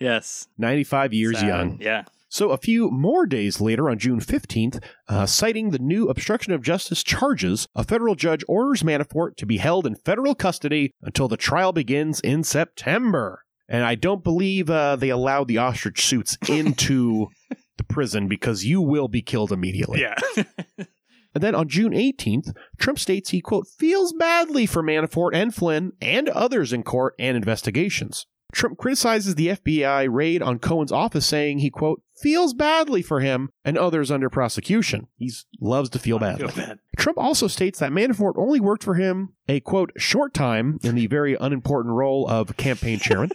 Yes. 95 years young. Yeah. So a few more days later, on June 15th, citing the new obstruction of justice charges, a federal judge orders Manafort to be held in federal custody until the trial begins in September. And I don't believe they allowed the ostrich suits into the prison because you will be killed immediately. Yeah. And then on June 18th, Trump states he, quote, feels badly for Manafort and Flynn and others in court and investigations. Trump criticizes the FBI raid on Cohen's office, saying he, quote, feels badly for him and others under prosecution. He loves to feel badly. Trump also states that Manafort only worked for him a, quote, short time in the very unimportant role of campaign chairman.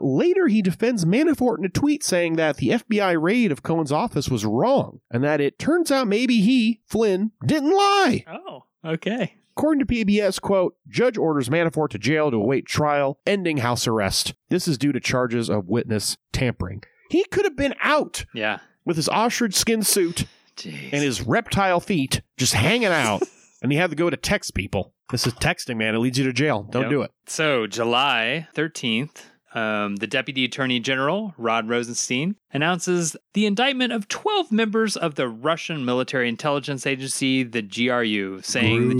Later, he defends Manafort in a tweet saying that the FBI raid of Cohen's office was wrong and that it turns out maybe he, Flynn, didn't lie. Oh, okay. According to PBS, quote, judge orders Manafort to jail to await trial, ending house arrest. This is due to charges of witness tampering. He could have been out with his ostrich skin suit and his reptile feet just hanging out, and he had to go to text people. This is texting, man. It leads you to jail. Don't do it. So July 13th. The Deputy Attorney General, Rod Rosenstein, announces the indictment of 12 members of the Russian military intelligence agency, the GRU, saying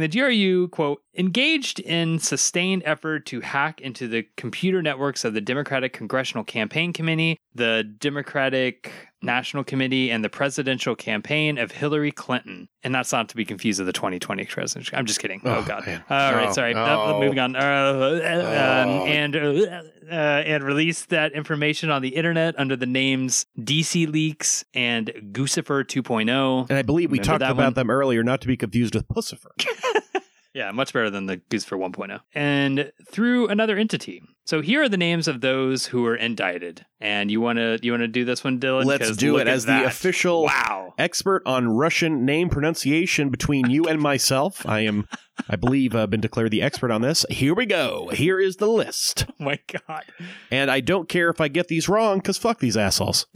the GRU, quote, engaged in sustained effort to hack into the computer networks of the Democratic Congressional Campaign Committee, the Democratic National Committee, and the presidential campaign of Hillary Clinton. And that's not to be confused with the 2020 president. I'm just kidding. Oh, God. Man. All right. Sorry. Moving on. And released that information on the internet under the names DC Leaks and Guccifer 2.0. And I believe we talked about them earlier, not to be confused with Pussifer. Yeah, much better than the Guccifer 1.0. And through another entity. So here are the names of those who were indicted. And you want to do this one, Dylan? Let's do it as the official expert on Russian name pronunciation between you and myself. I believe I've been declared the expert on this. Here we go. Here is the list. Oh my God. And I don't care if I get these wrong because fuck these assholes.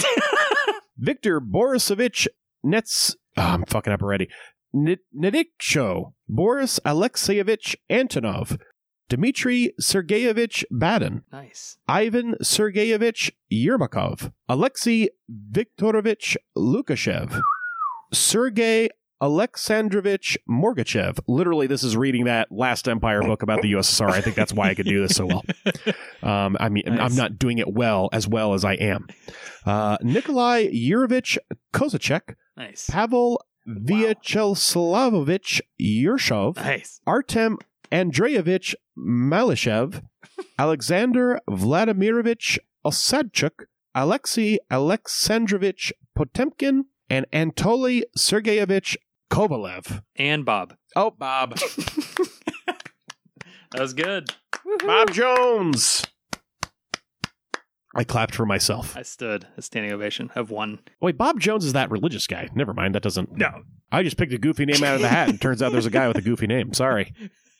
Viktor Borisovich Nets. Oh, I'm fucking up already. Nedichko, Boris Alexeyevich Antonov, Dmitry Sergeyevich Badin, nice, Ivan Sergeyevich Yermakov, Alexei Viktorovich Lukashev, Sergei Alexandrovich Morgachev. Literally, this is reading that Last Empire book about the USSR. I think that's why I could do this so well. I mean, nice. I'm not doing it well as I am. Nikolai Yurovich Kozachek. Nice. Pavel Vyacheslavovich Yershov. Nice. Artem Andreevich Malishev. Alexander Vladimirovich Osadchuk. Alexei Alexandrovich Potemkin. And Anatoly Sergeyevich Kovalev. And Bob. Oh, Bob. That was good. Woo-hoo. Bob Jones. I clapped for myself. I stood. A standing ovation. I've won. Wait, Bob Jones is that religious guy. Never mind. That doesn't. No. I just picked a goofy name out of the hat, and turns out there's a guy with a goofy name. Sorry.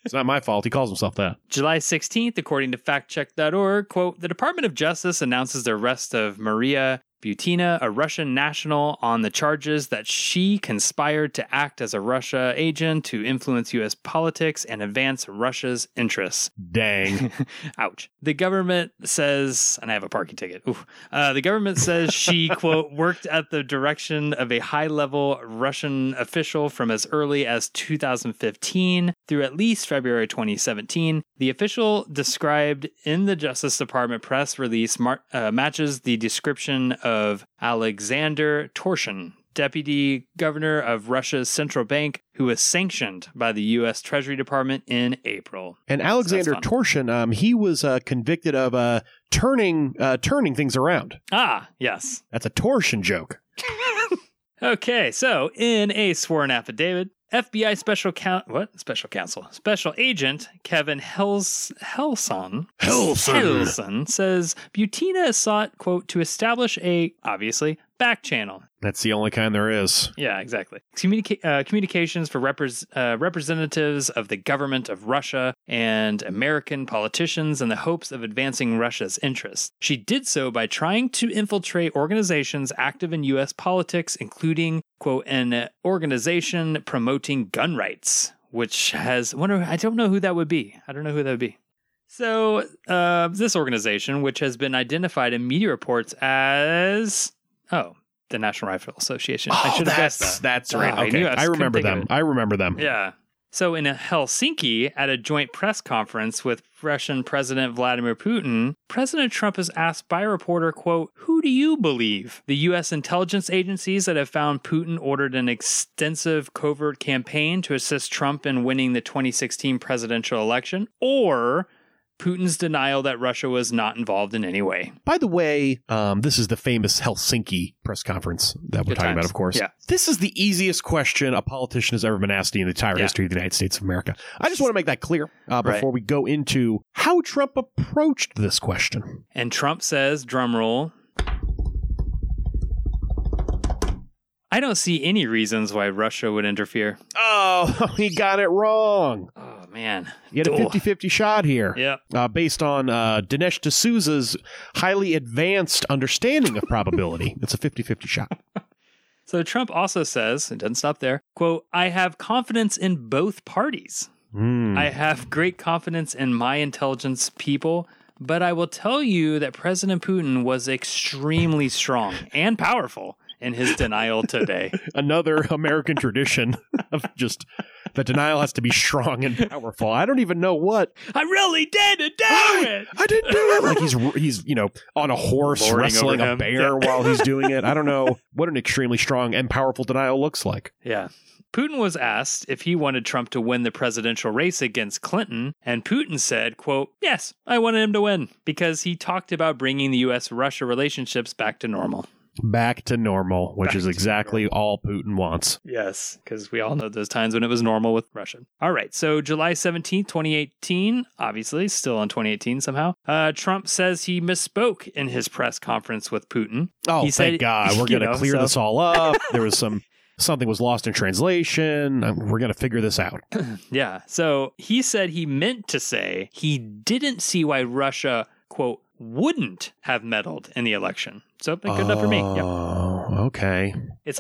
It's not my fault. He calls himself that. July 16th, according to factcheck.org, quote, the Department of Justice announces the arrest of Maria Butina, a Russian national, on the charges that she conspired to act as a Russia agent to influence U.S. politics and advance Russia's interests. Dang. Ouch. The government says, and I have a parking ticket. Ooh. The government says she, quote, worked at the direction of a high-level Russian official from as early as 2015 through at least February 2017. The official described in the Justice Department press release matches the description of Alexander Torshin, deputy governor of Russia's central bank, who was sanctioned by the U.S. Treasury Department in April. And Alexander Torshin, he was convicted of turning things around. Ah, yes. That's a torsion joke. Okay, so in a sworn affidavit, FBI Special Agent Kevin Helson says Butina sought, quote, to establish a, obviously, back channel. That's the only kind there is. Yeah, exactly. Communications for representatives of the government of Russia and American politicians in the hopes of advancing Russia's interests. She did so by trying to infiltrate organizations active in U.S. politics, including, quote, an organization promoting gun rights, which has, I don't know who that would be. So this organization, which has been identified in media reports as, the National Rifle Association. I should have guessed that. That's right. Okay. I remember them. Yeah. So in Helsinki, at a joint press conference with Russian President Vladimir Putin, President Trump is asked by a reporter, quote, who do you believe? The U.S. intelligence agencies that have found Putin ordered an extensive covert campaign to assist Trump in winning the 2016 presidential election, or Putin's denial that Russia was not involved in any way. By the way, this is the famous Helsinki press conference that we're talking about, of course. Yeah. This is the easiest question a politician has ever been asked in the entire history of the United States of America. I just want to make that clear before we go into how Trump approached this question. And Trump says, drumroll, I don't see any reasons why Russia would interfere. Oh, he got it wrong. Oh, man. You had a 50-50 shot here. Yeah. Based on Dinesh D'Souza's highly advanced understanding of probability. It's a 50-50 shot. So Trump also says, it doesn't stop there, quote, I have confidence in both parties. I have great confidence in my intelligence people. But I will tell you that President Putin was extremely strong and powerful in his denial today. Another American tradition of just the denial has to be strong and powerful. I don't even know what. I really didn't do it. I didn't do it. Like he's on a horse wrestling a bear while he's doing it. I don't know what an extremely strong and powerful denial looks like. Yeah. Putin was asked if he wanted Trump to win the presidential race against Clinton, and Putin said, quote, yes, I wanted him to win, because he talked about bringing the U.S.-Russia relationships back to normal. Which is exactly all Putin wants. Yes, because we all know those times when it was normal with Russia. All right, so July 17, 2018, obviously still on 2018 somehow, Trump says he misspoke in his press conference with Putin. Oh, thank God. We're going to clear this all up. There was something was lost in translation. We're going to figure this out. Yeah. So he said he meant to say he didn't see why Russia, quote, wouldn't have meddled in the election. So good enough for me. Yeah. Okay. It's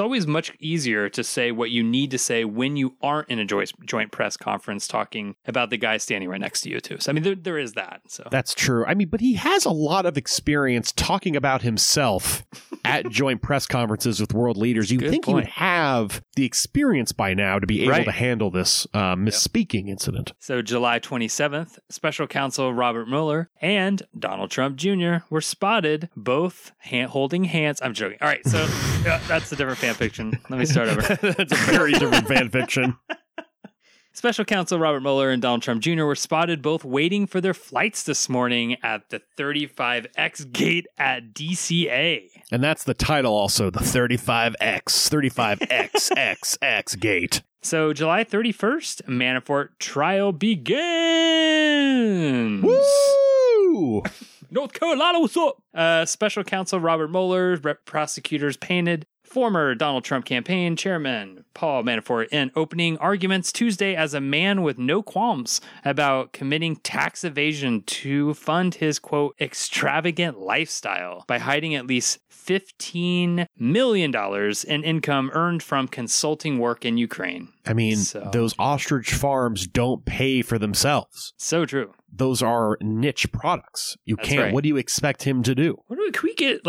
always much easier to say what you need to say when you aren't in a joint press conference talking about the guy standing right next to you, too. So, I mean, there is that. So that's true. I mean, but he has a lot of experience talking about himself at joint press conferences with world leaders. You think he would have the experience by now to be able to handle this misspeaking incident. So July 27th, special counsel Robert Mueller and Donald Trump Jr. were spotted both holding hands. I'm joking. All right. So that's a different fan fiction. Let me start over. That's a very different fan fiction. Special counsel Robert Mueller and Donald Trump Jr. were spotted both waiting for their flights this morning at the 35X gate at DCA. And that's the title also, the 35X gate. So July 31st, Manafort trial begins. Woo! North Carolina, what's up? Special counsel Robert Mueller, prosecutors painted former Donald Trump campaign chairman Paul Manafort in opening arguments Tuesday as a man with no qualms about committing tax evasion to fund his, quote, extravagant lifestyle by hiding at least $15 million in income earned from consulting work in Ukraine. I mean, those ostrich farms don't pay for themselves. So true. Those are niche products. What do you expect him to do? Can we get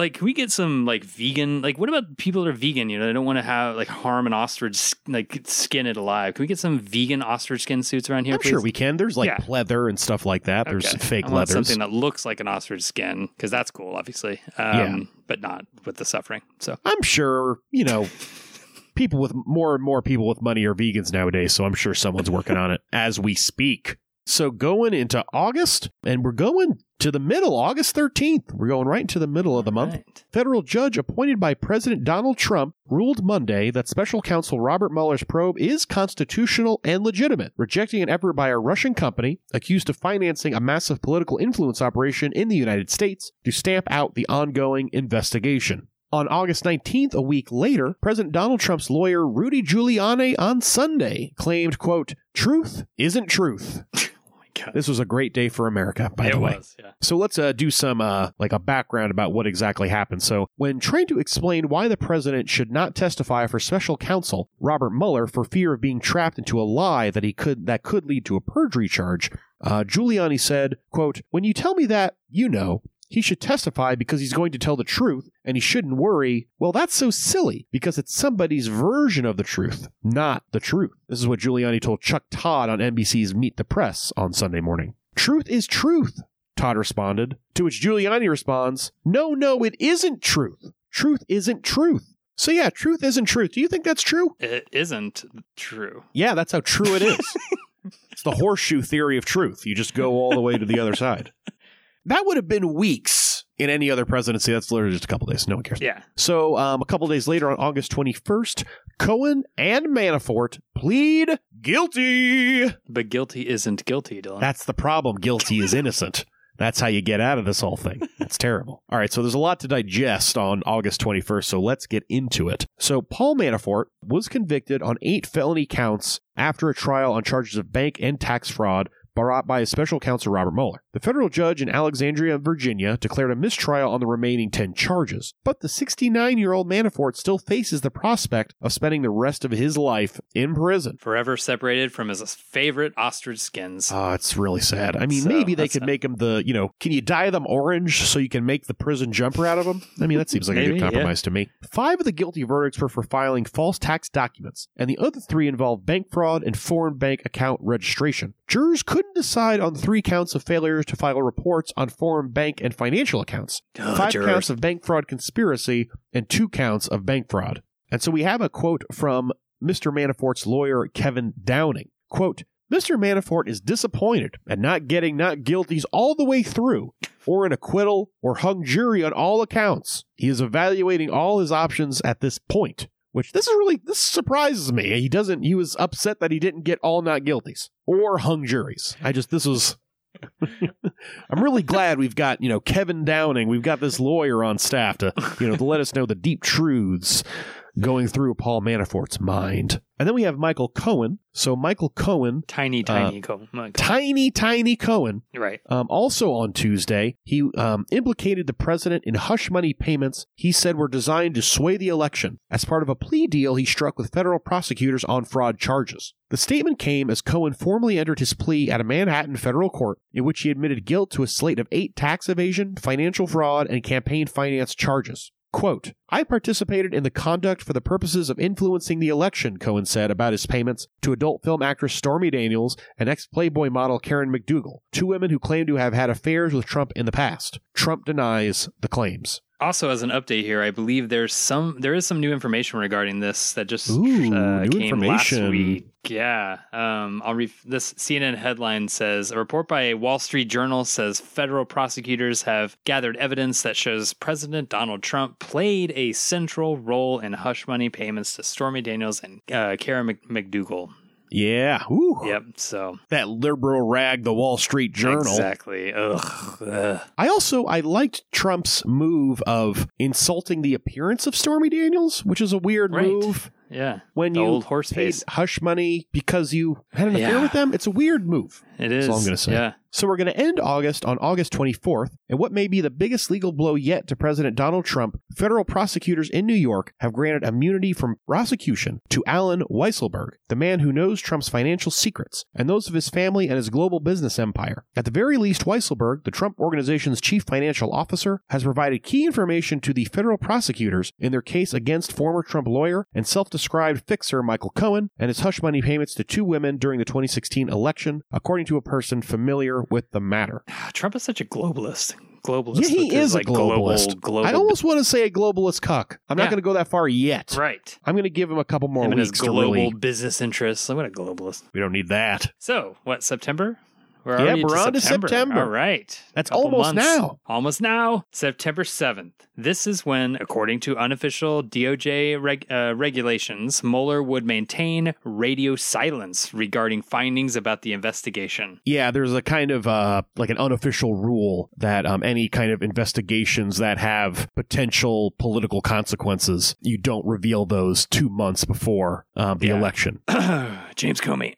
some vegan, what about people that are vegan? You know, they don't want to have harm an ostrich, skin it alive. Can we get some vegan ostrich skin suits around here, please? I'm sure we can. There's leather and stuff like that. Okay. There's fake leathers. Something that looks like an ostrich skin, because that's cool, obviously. But not with the suffering. So I'm sure, people with more and more people with money are vegans nowadays. So I'm sure someone's working on it as we speak. So going into August, and we're going to the middle, August 13th. We're going right into the middle of the month. Right. Federal judge appointed by President Donald Trump ruled Monday that special counsel Robert Mueller's probe is constitutional and legitimate, rejecting an effort by a Russian company accused of financing a massive political influence operation in the United States to stamp out the ongoing investigation. On August 19th, a week later, President Donald Trump's lawyer Rudy Giuliani on Sunday claimed, quote, "Truth isn't truth." God. This was a great day for America, by the way. It was, yeah. So let's do some a background about what exactly happened. So when trying to explain why the president should not testify for special counsel Robert Mueller for fear of being trapped into a lie that could lead to a perjury charge, Giuliani said, quote, "When you tell me that, he should testify because he's going to tell the truth and he shouldn't worry. Well, that's so silly because it's somebody's version of the truth, not the truth." This is what Giuliani told Chuck Todd on NBC's Meet the Press on Sunday morning. "Truth is truth," Todd responded, to which Giuliani responds, No, it isn't truth. Truth isn't truth." So yeah, truth isn't truth. Do you think that's true? It isn't true. Yeah, that's how true it is. It's the horseshoe theory of truth. You just go all the way to the other side. That would have been weeks in any other presidency. That's literally just a couple days. No one cares. Yeah. So a couple days later, on August 21st, Cohen and Manafort plead guilty. But guilty isn't guilty, Dylan. That's the problem. Guilty is innocent. That's how you get out of this whole thing. It's terrible. All right, so there's a lot to digest on August 21st, so let's get into it. So Paul Manafort was convicted on 8 felony counts after a trial on charges of bank and tax fraud brought by special counsel Robert Mueller. The federal judge in Alexandria, Virginia, declared a mistrial on the remaining 10 charges, but the 69-year-old Manafort still faces the prospect of spending the rest of his life in prison, forever separated from his favorite ostrich skins. It's really sad. I mean, maybe they could make him can you dye them orange so you can make the prison jumper out of them? I mean, that seems like a good compromise to me. 5 of the guilty verdicts were for filing false tax documents, and the other 3 involved bank fraud and foreign bank account registration. Jurors couldn't decide on 3 counts of failure to file reports on foreign bank and financial accounts, 5 counts of bank fraud conspiracy, and 2 counts of bank fraud. And so we have a quote from Mr. Manafort's lawyer, Kevin Downing. Quote, "Mr. Manafort is disappointed at not getting not guilties all the way through, or an acquittal, or hung jury on all accounts. He is evaluating all his options at this point." Which this surprises me. He was upset that he didn't get all not guilties or hung juries. I'm really glad we've got, Kevin Downing. We've got this lawyer on staff to let us know the deep truths going through Paul Manafort's mind. And then we have Michael Cohen. So Michael Cohen. Tiny Cohen. Right. Also on Tuesday, he implicated the president in hush money payments he said were designed to sway the election as part of a plea deal he struck with federal prosecutors on fraud charges. The statement came as Cohen formally entered his plea at a Manhattan federal court in which he admitted guilt to a slate of 8 tax evasion, financial fraud, and campaign finance charges. Quote, I participated in the conduct for the purposes of influencing the election, Cohen said about his payments to adult film actress Stormy Daniels and ex-Playboy model Karen McDougal, 2 women who claimed to have had affairs with Trump in the past. Trump denies the claims. Also, as an update here, I believe there is some new information regarding this that just came last week. Yeah. This CNN headline says, a report by Wall Street Journal says federal prosecutors have gathered evidence that shows President Donald Trump played a central role in hush money payments to Stormy Daniels and Karen McDougal. Yeah. Ooh. Yep. So that liberal rag, the Wall Street Journal. Exactly. Ugh. I liked Trump's move of insulting the appearance of Stormy Daniels, which is a weird move. Yeah. When the old horse paid hush money because you had an affair with them, it's a weird move. It is. That's all I'm going to say. Yeah. So we're going to end August on August 24th, and what may be the biggest legal blow yet to President Donald Trump, federal prosecutors in New York have granted immunity from prosecution to Alan Weisselberg, the man who knows Trump's financial secrets and those of his family and his global business empire. At the very least, Weisselberg, the Trump organization's chief financial officer, has provided key information to the federal prosecutors in their case against former Trump lawyer and self-described fixer Michael Cohen and his hush money payments to 2 women during the 2016 election, according to a person familiar with the matter. Trump is such a globalist. Yeah, he is a globalist. I almost want to say a globalist cuck. I'm not going to go that far yet. Right. I'm going to give him a couple more weeks. His global business interests. I'm going to globalist. We don't need that. So, what, September? We're on to September. All right. That's almost now. September 7th. This is when, according to unofficial DOJ regulations, Mueller would maintain radio silence regarding findings about the investigation. Yeah, there's a kind of like an unofficial rule that any kind of investigations that have potential political consequences, you don't reveal those 2 months before the election. James Comey.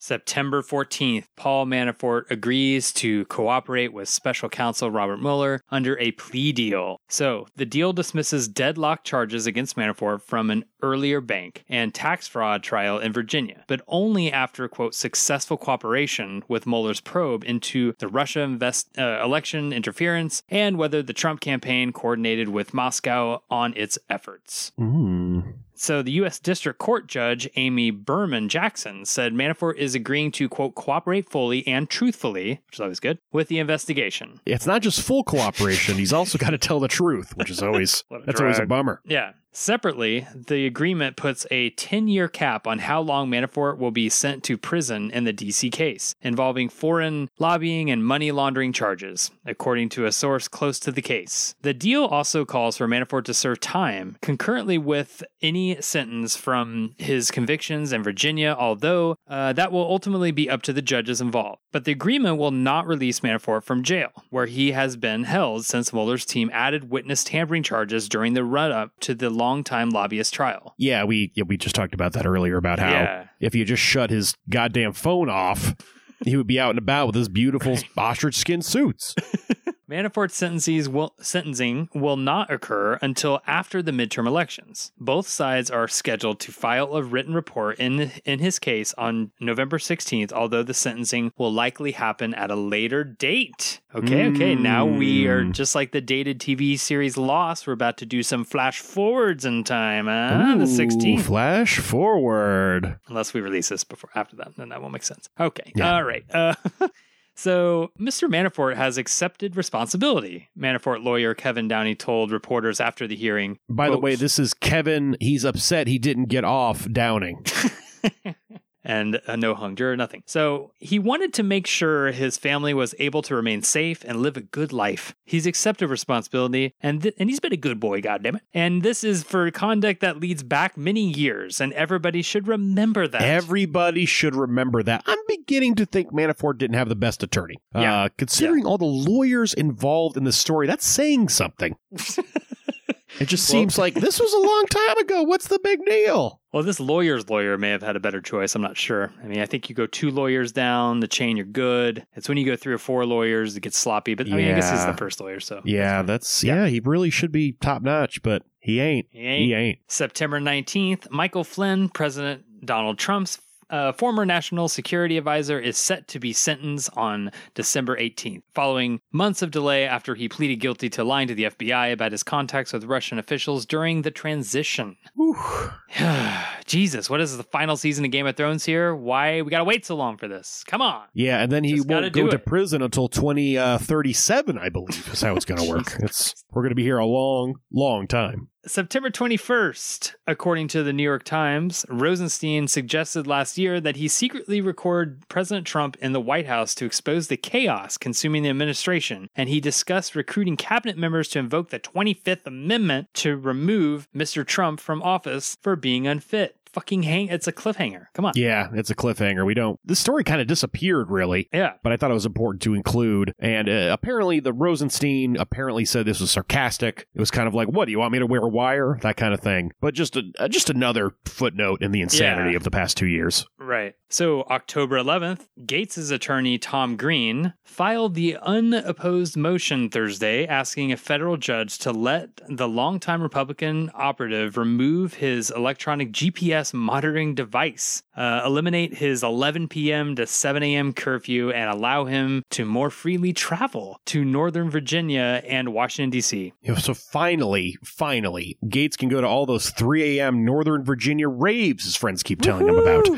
September 14th, Paul Manafort agrees to cooperate with special counsel Robert Mueller under a plea deal. So the deal dismisses deadlock charges against Manafort from an earlier bank and tax fraud trial in Virginia, but only after, quote, successful cooperation with Mueller's probe into the Russia election interference and whether the Trump campaign coordinated with Moscow on its efforts. Mm. So the U.S. District Court Judge Amy Berman Jackson said Manafort is agreeing to, quote, cooperate fully and truthfully, which is always good, with the investigation. It's not just full cooperation. He's also got to tell the truth, which is always, that's always a bummer. Yeah. Separately, the agreement puts a 10-year cap on how long Manafort will be sent to prison in the D.C. case, involving foreign lobbying and money laundering charges, according to a source close to the case. The deal also calls for Manafort to serve time concurrently with any sentence from his convictions in Virginia, although that will ultimately be up to the judges involved. But the agreement will not release Manafort from jail, where he has been held since Mueller's team added witness tampering charges during the run-up to the longtime lobbyist trial. Yeah, we just talked about that earlier, about how if you just shut his goddamn phone off, he would be out and about with his beautiful ostrich skin suits. Manafort's sentencing will not occur until after the midterm elections. Both sides are scheduled to file a written report in his case on November 16th, although the sentencing will likely happen at a later date. Okay, now we are just like the dated TV series Lost. We're about to do some flash forwards in time, the 16th. Flash forward. Unless we release this after that, then that won't make sense. Okay, all right. So, Mr. Manafort has accepted responsibility, Manafort lawyer Kevin Downey told reporters after the hearing. By the way, this is Kevin, he's upset he didn't get off Downing. And no hung jury, nothing. So he wanted to make sure his family was able to remain safe and live a good life. He's accepted responsibility, and he's been a good boy, goddammit. And this is for conduct that leads back many years, and everybody should remember that. I'm beginning to think Manafort didn't have the best attorney. Yeah. Considering all the lawyers involved in this story, that's saying something. It just seems like this was a long time ago. What's the big deal? Well, this lawyer's lawyer may have had a better choice. I'm not sure. I mean, I think you go 2 lawyers down the chain, you're good. It's when you go 3 or 4 lawyers, it gets sloppy. But I mean, I guess he's the first lawyer, so. Yeah, that's he really should be top notch, but he ain't. September 19th, Michael Flynn, President Donald Trump's former national security advisor, is set to be sentenced on December 18th, following months of delay after he pleaded guilty to lying to the FBI about his contacts with Russian officials during the transition. Jesus, what is the final season of Game of Thrones here? Why we gotta wait so long for this? Come on. Yeah, and then he won't go to prison until 2037, I believe, is how it's gonna work. We're gonna be here a long, long time. September 21st, according to the New York Times, Rosenstein suggested last year that he secretly recorded President Trump in the White House to expose the chaos consuming the administration, and he discussed recruiting cabinet members to invoke the 25th Amendment to remove Mr. Trump from office for being unfit. It's a cliffhanger. Come on. Yeah, it's a cliffhanger. The story kind of disappeared, really. Yeah. But I thought it was important to include. And apparently the Rosenstein said this was sarcastic. It was kind of like, what, do you want me to wear a wire? That kind of thing. But just another footnote in the insanity of the past 2 years. Right. So October 11th, Gates' attorney, Tom Green, filed the unopposed motion Thursday asking a federal judge to let the longtime Republican operative remove his electronic GPS monitoring device, eliminate his 11 p.m. to 7 a.m. curfew, and allow him to more freely travel to Northern Virginia and Washington, D.C. Yeah, so finally, Gates can go to all those 3 a.m. Northern Virginia raves his friends keep telling him about.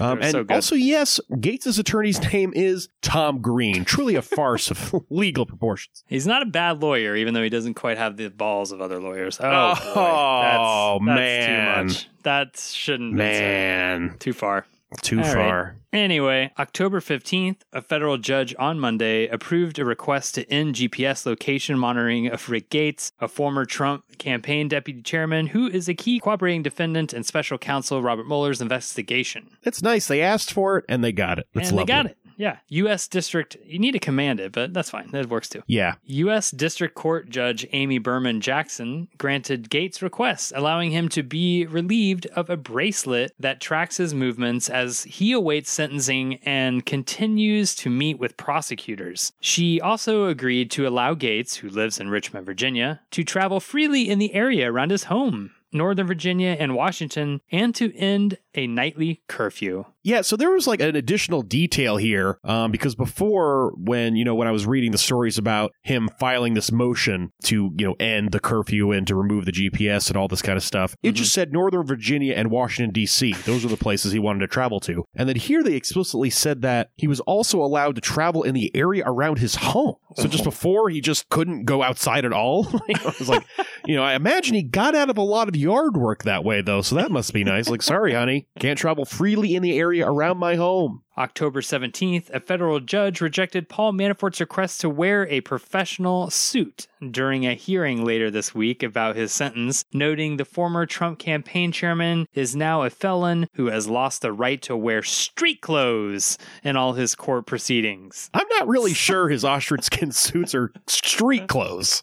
And so also, yes, Gates' attorney's name is Tom Green. Truly a farce of legal proportions. He's not a bad lawyer, even though he doesn't quite have the balls of other lawyers. Oh boy. That's too much. That shouldn't be too far. Too far. Right. Anyway, October 15th, a federal judge on Monday approved a request to end GPS location monitoring of Rick Gates, a former Trump campaign deputy chairman who is a key cooperating defendant in special counsel Robert Mueller's investigation. It's nice. They asked for it, and they got it. They got it. Yeah. U.S. District, you need to command it, but that's fine. That works too. Yeah. U.S. District Court Judge Amy Berman Jackson granted Gates' request, allowing him to be relieved of a bracelet that tracks his movements as he awaits sentencing and continues to meet with prosecutors. She also agreed to allow Gates, who lives in Richmond, Virginia, to travel freely in the area around his home, Northern Virginia and Washington, and to end a nightly curfew. Yeah, so there was like an additional detail here, because before when I was reading the stories about him filing this motion to, end the curfew and to remove the GPS and all this kind of stuff, it just said Northern Virginia and Washington, D.C. Those are the places he wanted to travel to. And then here they explicitly said that he was also allowed to travel in the area around his home. So just before, he just couldn't go outside at all. I was like, I imagine he got out of a lot of yard work that way, though. So that must be nice. Like, sorry, honey. Can't travel freely in the area around my home. October 17th, a federal judge rejected Paul Manafort's request to wear a professional suit during a hearing later this week about his sentence, noting the former Trump campaign chairman is now a felon who has lost the right to wear street clothes in all his court proceedings. I'm not really sure his ostrich skin suits are street clothes.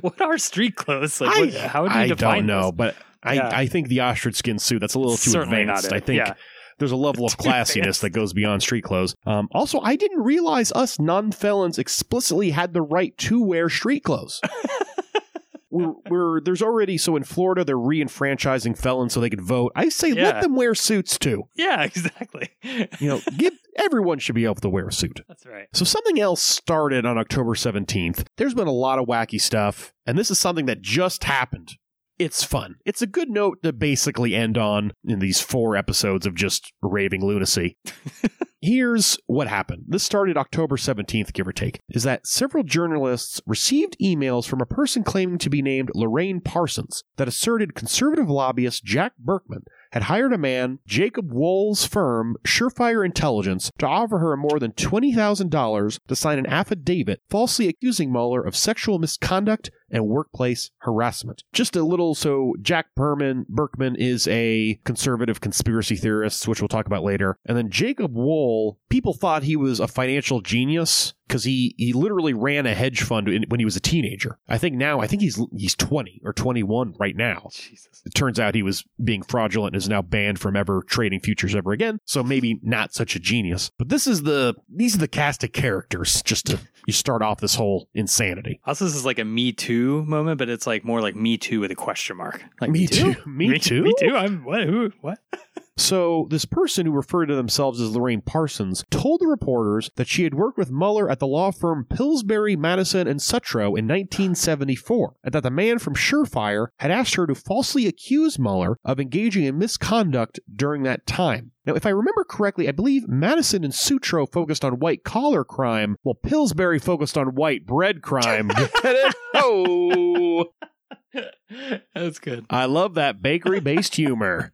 What are street clothes? Like, how do you define this? I don't know, but... I think the ostrich skin suit, that's a little too advanced. I think there's a level of classiness that goes beyond street clothes. Also, I didn't realize us non-felons explicitly had the right to wear street clothes. There's already, so in Florida, they're re-enfranchising felons so they could vote. I say let them wear suits too. Yeah, exactly. Everyone should be able to wear a suit. That's right. So something else started on October 17th. There's been a lot of wacky stuff, and this is something that just happened. It's fun. It's a good note to basically end on in these 4 episodes of just raving lunacy. Here's what happened. This started October 17th, give or take, is that several journalists received emails from a person claiming to be named Lorraine Parsons that asserted conservative lobbyist Jack Burkman had hired a man, Jacob Wohl's firm, Surefire Intelligence, to offer her more than $20,000 to sign an affidavit falsely accusing Mueller of sexual misconduct and workplace harassment. Just a little, so Jack Burkman is a conservative conspiracy theorist, which we'll talk about later, and then Jacob Wohl Wohl, people thought he was a financial genius because he literally ran a hedge fund when he was a teenager. I think he's 20 or 21 right now. Jesus. It turns out he was being fraudulent and is now banned from ever trading futures ever again. So maybe not such a genius. But these are the cast of characters just to you start off this whole insanity. Also, this is like a Me Too moment, but it's like more like Me Too with a question mark. Like Me Too? I'm what? Who? What? So this person who referred to themselves as Lorraine Parsons told the reporters that she had worked with Mueller at the law firm Pillsbury, Madison, and Sutro in 1974, and that the man from Surefire had asked her to falsely accuse Mueller of engaging in misconduct during that time. Now, if I remember correctly, I believe Madison and Sutro focused on white-collar crime, while Pillsbury focused on white bread crime. Oh, that's good. I love that bakery-based humor.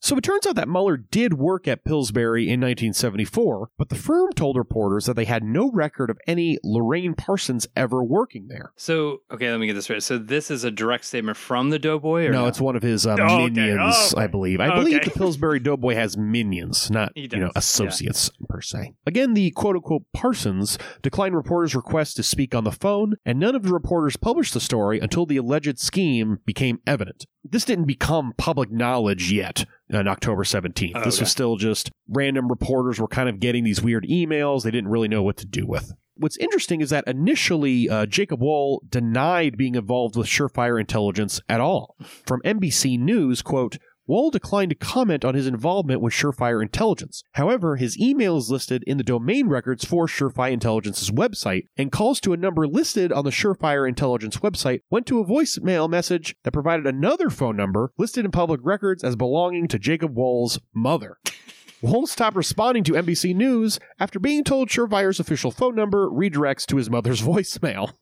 So it turns out that Mueller did work at Pillsbury in 1974, but the firm told reporters that they had no record of any Lorraine Parsons ever working there. So, okay, let me get this right. So this is a direct statement from the Doughboy? Or no, it's one of his minions, I believe. I believe the Pillsbury Doughboy has minions, not associates per se. Again, the quote-unquote Parsons declined reporters' request to speak on the phone, and none of the reporters published the story until the alleged scheme became evident. This didn't become public knowledge yet on October 17th. This was still just random reporters were kind of getting these weird emails they didn't really know what to do with. What's interesting is that initially, Jacob Wohl denied being involved with Surefire Intelligence at all. From NBC News, quote, Wohl declined to comment on his involvement with Surefire Intelligence. However, his email is listed in the domain records for Surefire Intelligence's website, and calls to a number listed on the Surefire Intelligence website went to a voicemail message that provided another phone number listed in public records as belonging to Jacob Wohl's mother. Wohl stopped responding to NBC News after being told Surefire's official phone number redirects to his mother's voicemail.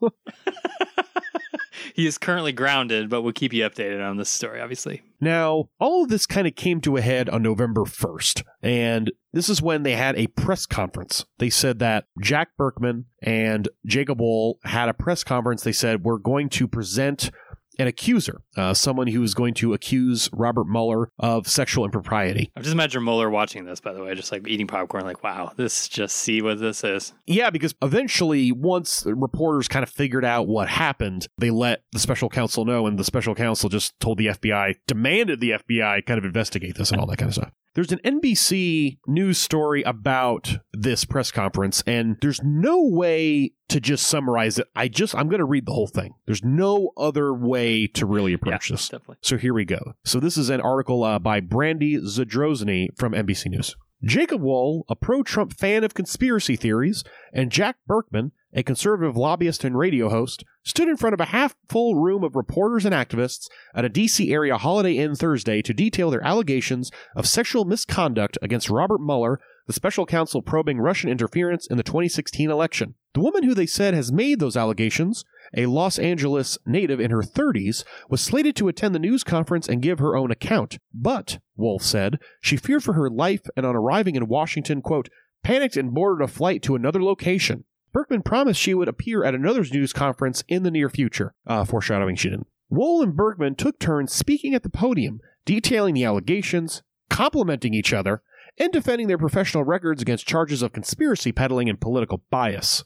He is currently grounded, but we'll keep you updated on this story, obviously. Now, all of this kind of came to a head on November 1st, and this is when they had a press conference. They said that Jack Burkman and Jacob Wohl had a press conference. They said, we're going to present an accuser, someone who is going to accuse Robert Mueller of sexual impropriety. I just imagine Mueller watching this, by the way, just like eating popcorn, like, wow, this just see what this is. Yeah, because eventually, once reporters kind of figured out what happened, they let the special counsel know, and the special counsel just told the FBI, demanded the FBI kind of investigate this and all that kind of stuff. There's an NBC News story about this press conference, and there's no way to just summarize it. I'm going to read the whole thing. There's no other way to really approach this. Definitely. So here we go. So this is an article by Brandy Zadrozny from NBC News. Jacob Wohl, a pro-Trump fan of conspiracy theories, and Jack Burkman, a conservative lobbyist and radio host, stood in front of a half-full room of reporters and activists at a D.C. area Holiday Inn Thursday to detail their allegations of sexual misconduct against Robert Mueller, the special counsel probing Russian interference in the 2016 election. The woman who they said has made those allegations, a Los Angeles native in her 30s, was slated to attend the news conference and give her own account. But, Wohl said, she feared for her life and on arriving in Washington, quote, panicked and boarded a flight to another location. Burkman promised she would appear at another news conference in the near future. Foreshadowing, she didn't. Wohl and Burkman took turns speaking at the podium, detailing the allegations, complimenting each other, and defending their professional records against charges of conspiracy peddling and political bias.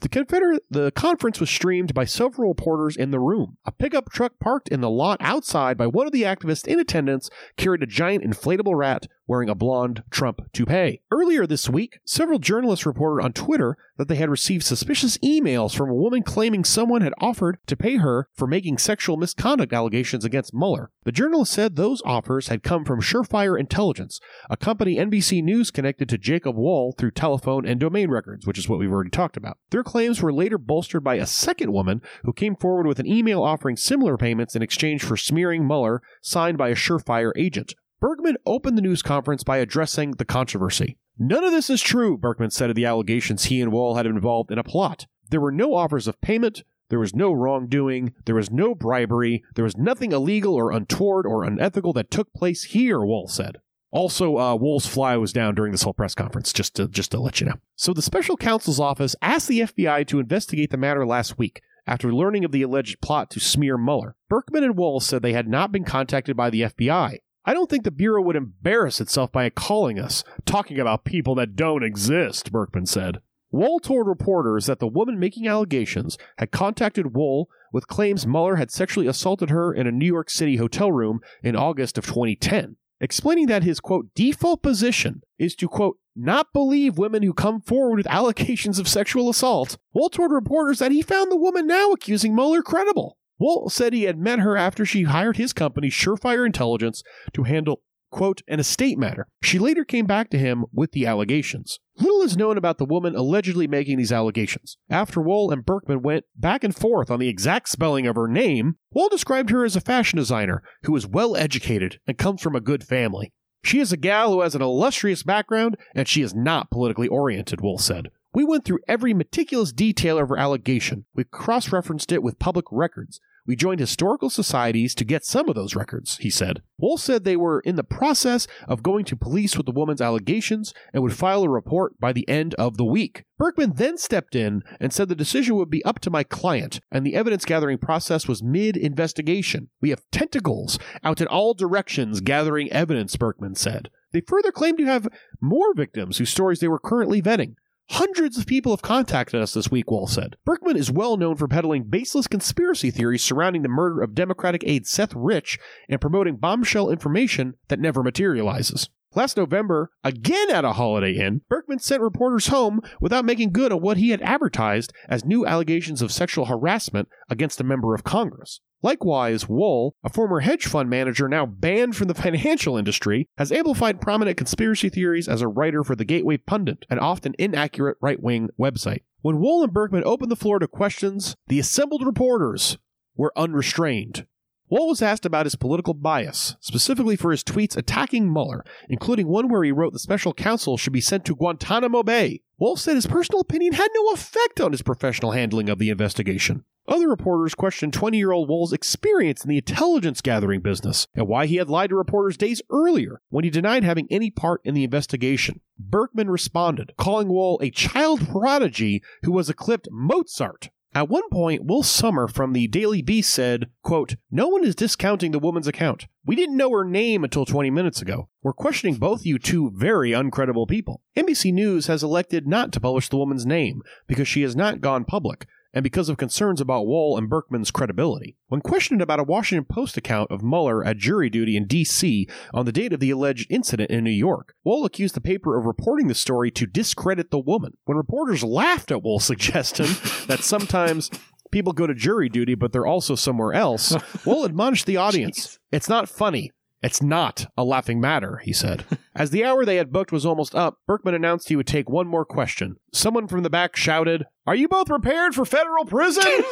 The conference was streamed by several reporters in the room. A pickup truck parked in the lot outside by one of the activists in attendance carried a giant inflatable rat wearing a blonde Trump toupee. Earlier this week, several journalists reported on Twitter that they had received suspicious emails from a woman claiming someone had offered to pay her for making sexual misconduct allegations against Mueller. The journalist said those offers had come from Surefire Intelligence, a company NBC News connected to Jacob Wohl through telephone and domain records, which is what we've already talked about. Their claims were later bolstered by a second woman who came forward with an email offering similar payments in exchange for smearing Mueller, signed by a Surefire agent. Burkman opened the news conference by addressing the controversy. None of this is true, Burkman said of the allegations he and Wohl had involved in a plot. There were no offers of payment, there was no wrongdoing, there was no bribery, there was nothing illegal or untoward or unethical that took place here, Wohl said. Also, Wohl's fly was down during this whole press conference, just to let you know. So the special counsel's office asked the FBI to investigate the matter last week, after learning of the alleged plot to smear Mueller. Burkman and Wohl said they had not been contacted by the FBI. I don't think the Bureau would embarrass itself by calling us, talking about people that don't exist, Burkman said. Wohl told reporters that the woman making allegations had contacted Wohl with claims Mueller had sexually assaulted her in a New York City hotel room in August of 2010, explaining that his, quote, default position is to, quote, not believe women who come forward with allegations of sexual assault. Wohl told reporters that he found the woman now accusing Mueller credible. Wohl said he had met her after she hired his company, Surefire Intelligence, to handle, quote, an estate matter. She later came back to him with the allegations. Little is known about the woman allegedly making these allegations. After Wohl and Burkman went back and forth on the exact spelling of her name, Wohl described her as a fashion designer who is well-educated and comes from a good family. She is a gal who has an illustrious background, and she is not politically oriented, Wohl said. We went through every meticulous detail of her allegation. We cross-referenced it with public records. We joined historical societies to get some of those records, he said. Wohl said they were in the process of going to police with the woman's allegations and would file a report by the end of the week. Burkman then stepped in and said the decision would be up to my client, and the evidence-gathering process was mid-investigation. We have tentacles out in all directions gathering evidence, Burkman said. They further claimed to have more victims whose stories they were currently vetting. Hundreds of people have contacted us this week, Wohl said. Burkman is well known for peddling baseless conspiracy theories surrounding the murder of Democratic aide Seth Rich and promoting bombshell information that never materializes. Last November, again at a Holiday Inn, Burkman sent reporters home without making good on what he had advertised as new allegations of sexual harassment against a member of Congress. Likewise, Wohl, a former hedge fund manager now banned from the financial industry, has amplified prominent conspiracy theories as a writer for the Gateway Pundit, an often inaccurate right-wing website. When Wohl and Burkman opened the floor to questions, the assembled reporters were unrestrained. Wohl was asked about his political bias, specifically for his tweets attacking Mueller, including one where he wrote the special counsel should be sent to Guantanamo Bay. Wohl said his personal opinion had no effect on his professional handling of the investigation. Other reporters questioned 20-year-old Wohl's experience in the intelligence-gathering business and why he had lied to reporters days earlier when he denied having any part in the investigation. Burkman responded, calling Wohl a child prodigy who was eclipsed Mozart. At one point, Will Sommer from the Daily Beast said, quote, no one is discounting the woman's account. We didn't know her name until 20 minutes ago. We're questioning both you two very uncredible people. NBC News has elected not to publish the woman's name because she has not gone public, and because of concerns about Wohl and Burkman's credibility. When questioned about a Washington Post account of Mueller at jury duty in D.C. on the date of the alleged incident in New York, Wohl accused the paper of reporting the story to discredit the woman. When reporters laughed at Wohl's suggestion that sometimes people go to jury duty but they're also somewhere else, Wohl admonished the audience, it's not funny. It's not a laughing matter, he said. As the hour they had booked was almost up, Burkman announced he would take one more question. Someone from the back shouted, are you both prepared for federal prison?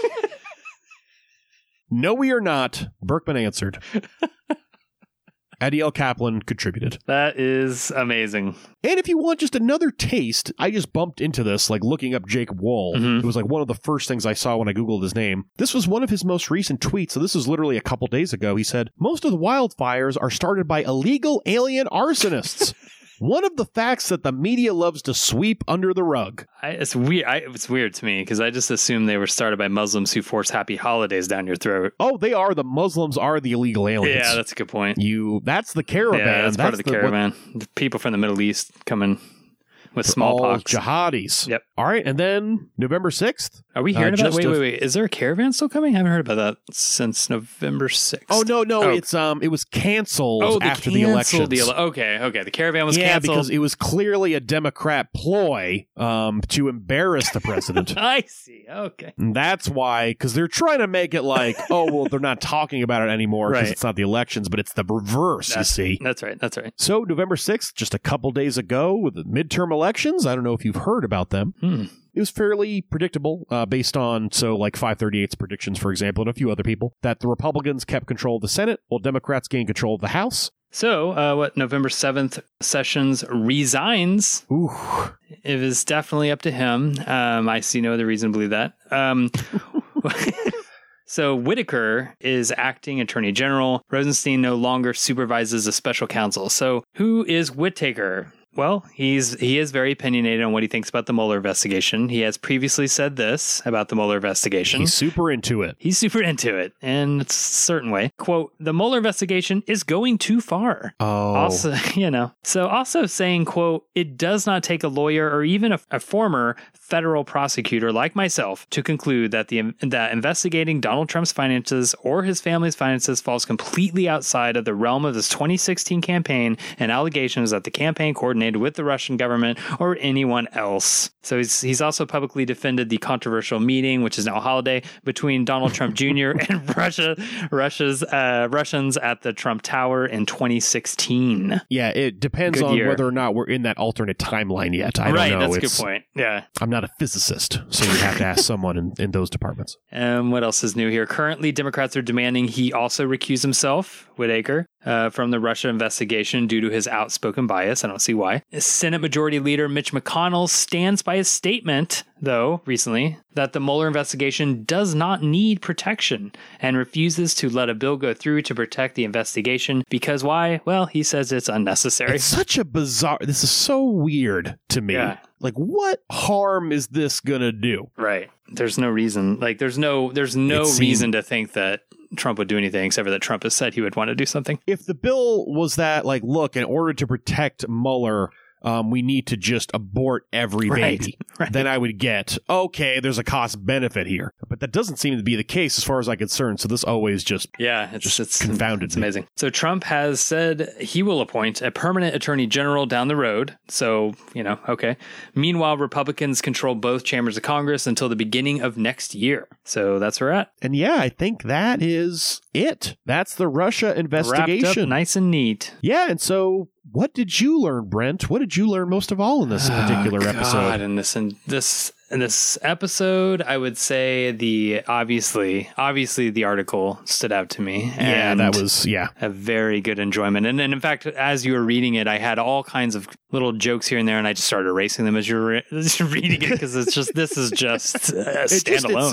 No, we are not, Burkman answered. Adiel Kaplan contributed. That is amazing. And if you want just another taste, I just bumped into this, like looking up Jacob Wohl. Mm-hmm. It was like one of the first things I saw when I Googled his name. This was one of his most recent tweets. So this was literally a couple days ago. He said, most of the wildfires are started by illegal alien arsonists. One of the facts that the media loves to sweep under the rug. It's weird to me because I just assumed they were started by Muslims who force happy holidays down your throat. Oh, they are. The Muslims are the illegal aliens. Yeah, that's a good point. That's the caravan. Yeah, that's part of the caravan. The people from the Middle East coming with smallpox. All jihadis. Yep. All right. And then November 6th. Are we hearing about it? Wait. Is there a caravan still coming? I haven't heard about that since November 6th. Oh, no. Oh. It's it was canceled after the elections. Okay. The caravan was canceled. Yeah, because it was clearly a Democrat ploy to embarrass the president. I see. Okay. And that's why, because they're trying to make it like, oh, well, they're not talking about it anymore because It's not the elections, but it's the reverse, you see. That's right. So November 6th, just a couple days ago with the midterm elections. I don't know if you've heard about them. It was fairly predictable based on, like 538's predictions, for example, and a few other people, that the Republicans kept control of the Senate while Democrats gained control of the House. So, November 7th, Sessions resigns. Ooh. It is definitely up to him. I see no other reason to believe that. So Whitaker is acting attorney general. Rosenstein no longer supervises a special counsel. So who is Whitaker? Well, he is very opinionated on what he thinks about the Mueller investigation. He has previously said this about the Mueller investigation. He's super into it. In a certain way. Quote, the Mueller investigation is going too far. Oh. Also, also saying, quote, it does not take a lawyer or even a former federal prosecutor like myself to conclude that that investigating Donald Trump's finances or his family's finances falls completely outside of the realm of this 2016 campaign and allegations that the campaign coordinated with the Russian government or anyone else. So he's also publicly defended the controversial meeting, which is now a holiday, between Donald Trump Jr. and Russians at the Trump Tower in 2016. Yeah, it depends on whether or not we're in that alternate timeline yet. I don't know. Right, that's a good point. Yeah, I'm not a physicist, so you have to ask someone in those departments. What else is new here? Currently, Democrats are demanding he also recuse himself, Whitaker, from the Russia investigation due to his outspoken bias. I don't see why. Senate Majority Leader Mitch McConnell stands by his statement, though, recently, that the Mueller investigation does not need protection and refuses to let a bill go through to protect the investigation because why? Well, he says it's unnecessary. It's such a bizarre... This is so weird to me. Yeah. Like, what harm is this gonna do? Right. There's no reason. Like, there's no reason to think that Trump would do anything except for that Trump has said he would want to do something. If the bill was that, like, look, in order to protect Mueller, we need to just abort every baby, right. Then I would get, okay, there's a cost benefit here. But that doesn't seem to be the case as far as I'm concerned. So this always it's confounded. It's amazing. So Trump has said he will appoint a permanent attorney general down the road. So, okay. Meanwhile, Republicans control both chambers of Congress until the beginning of next year. So that's where we're at. And yeah, I think that is it. That's the Russia investigation. Wrapped up nice and neat. Yeah. And so... what did you learn, Brent? What did you learn most of all in this particular episode? In this episode, I would say obviously the article stood out to me. And that was a very good enjoyment. And in fact, as you were reading it, I had all kinds of little jokes here and there, and I just started erasing them as you were reading it because it's standalone,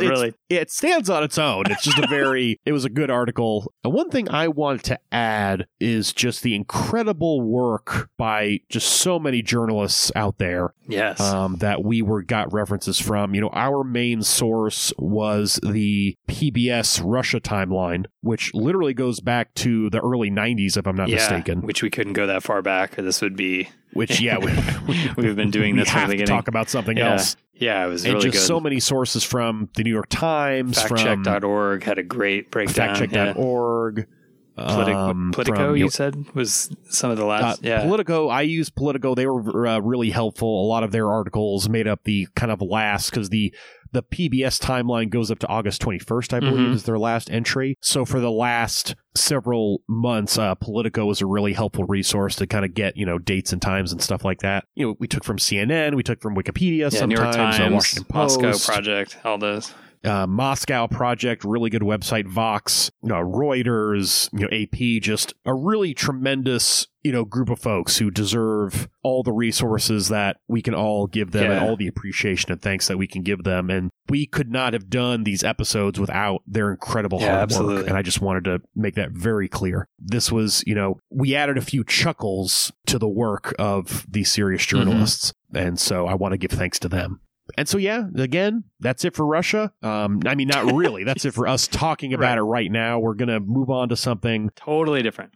really. It stands on its own. It's just it was a good article. And one thing I wanted to add is just the incredible work by just so many journalists out there. Yes, that we got references from. Our main source was the PBS Russia timeline, which literally goes back to the early 90s, if I'm not mistaken. Which we couldn't go that far back, or this would be... We've been doing this from the beginning. Talk about something else. Yeah, it was really good. And just so many sources from the New York Times, Factcheck.org had a great breakdown. Factcheck.org. Politico, you said, was some of the last. Politico, I used Politico. They were really helpful. A lot of their articles made up the kind of last, because the PBS timeline goes up to August 21st, I believe, is their last entry. So for the last several months, Politico was a really helpful resource to kind of get, dates and times and stuff like that. We took from CNN, we took from Wikipedia sometimes. New York Times, Washington Post. Moscow Project, all those. Moscow Project, really good website, Vox, Reuters, AP, just a really tremendous, group of folks who deserve all the resources that we can all give them and all the appreciation and thanks that we can give them. And we could not have done these episodes without their incredible hard work. And I just wanted to make that very clear. This was, we added a few chuckles to the work of these serious journalists. And so I want to give thanks to them. And so, again, that's it for Russia. Not really. That's it for us talking about it right now. We're going to move on to something totally different,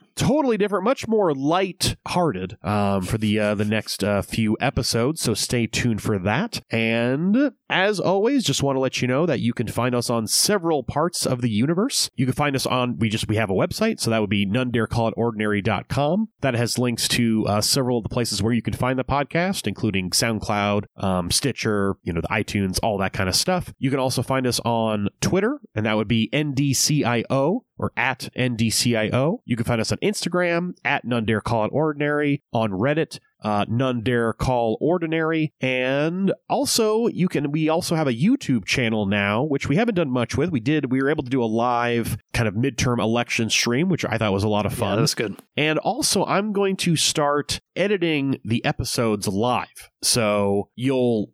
much more light-hearted for the next few episodes. So stay tuned for that. And as always, just want to let you know that you can find us on several parts of the universe. You can find us on, we have a website. So that would be nonedarecallitordinary.com. That has links to several of the places where you can find the podcast, including SoundCloud, Stitcher, the iTunes, all that kind of stuff. You can also find us on Twitter, and that would be NDCIO. Or at NDCIO. You can find us on Instagram, at None Dare Call It Ordinary, on Reddit, None Dare Call Ordinary, and also we also have a YouTube channel now, which we haven't done much with. We were able to do a live kind of midterm election stream, which I thought was a lot of fun. Yeah, that was good. And also I'm going to start editing the episodes live. So you'll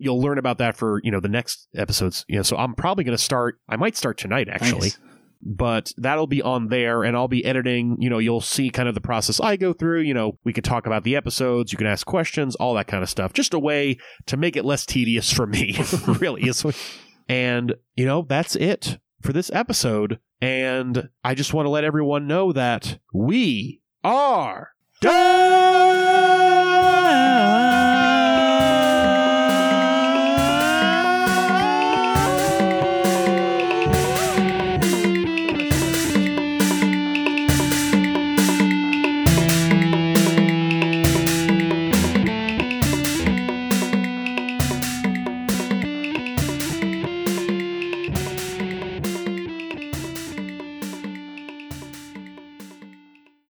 learn about that for the next episodes. So I might start tonight, actually. Nice. but that'll be on there, and I'll be editing. You know, you'll see kind of the process I go through. You know, we could talk about the episodes, you can ask questions, all that kind of stuff. Just a way to make it less tedious for me, really. And, you know, that's it for this episode. And I just want to let everyone know that we are done!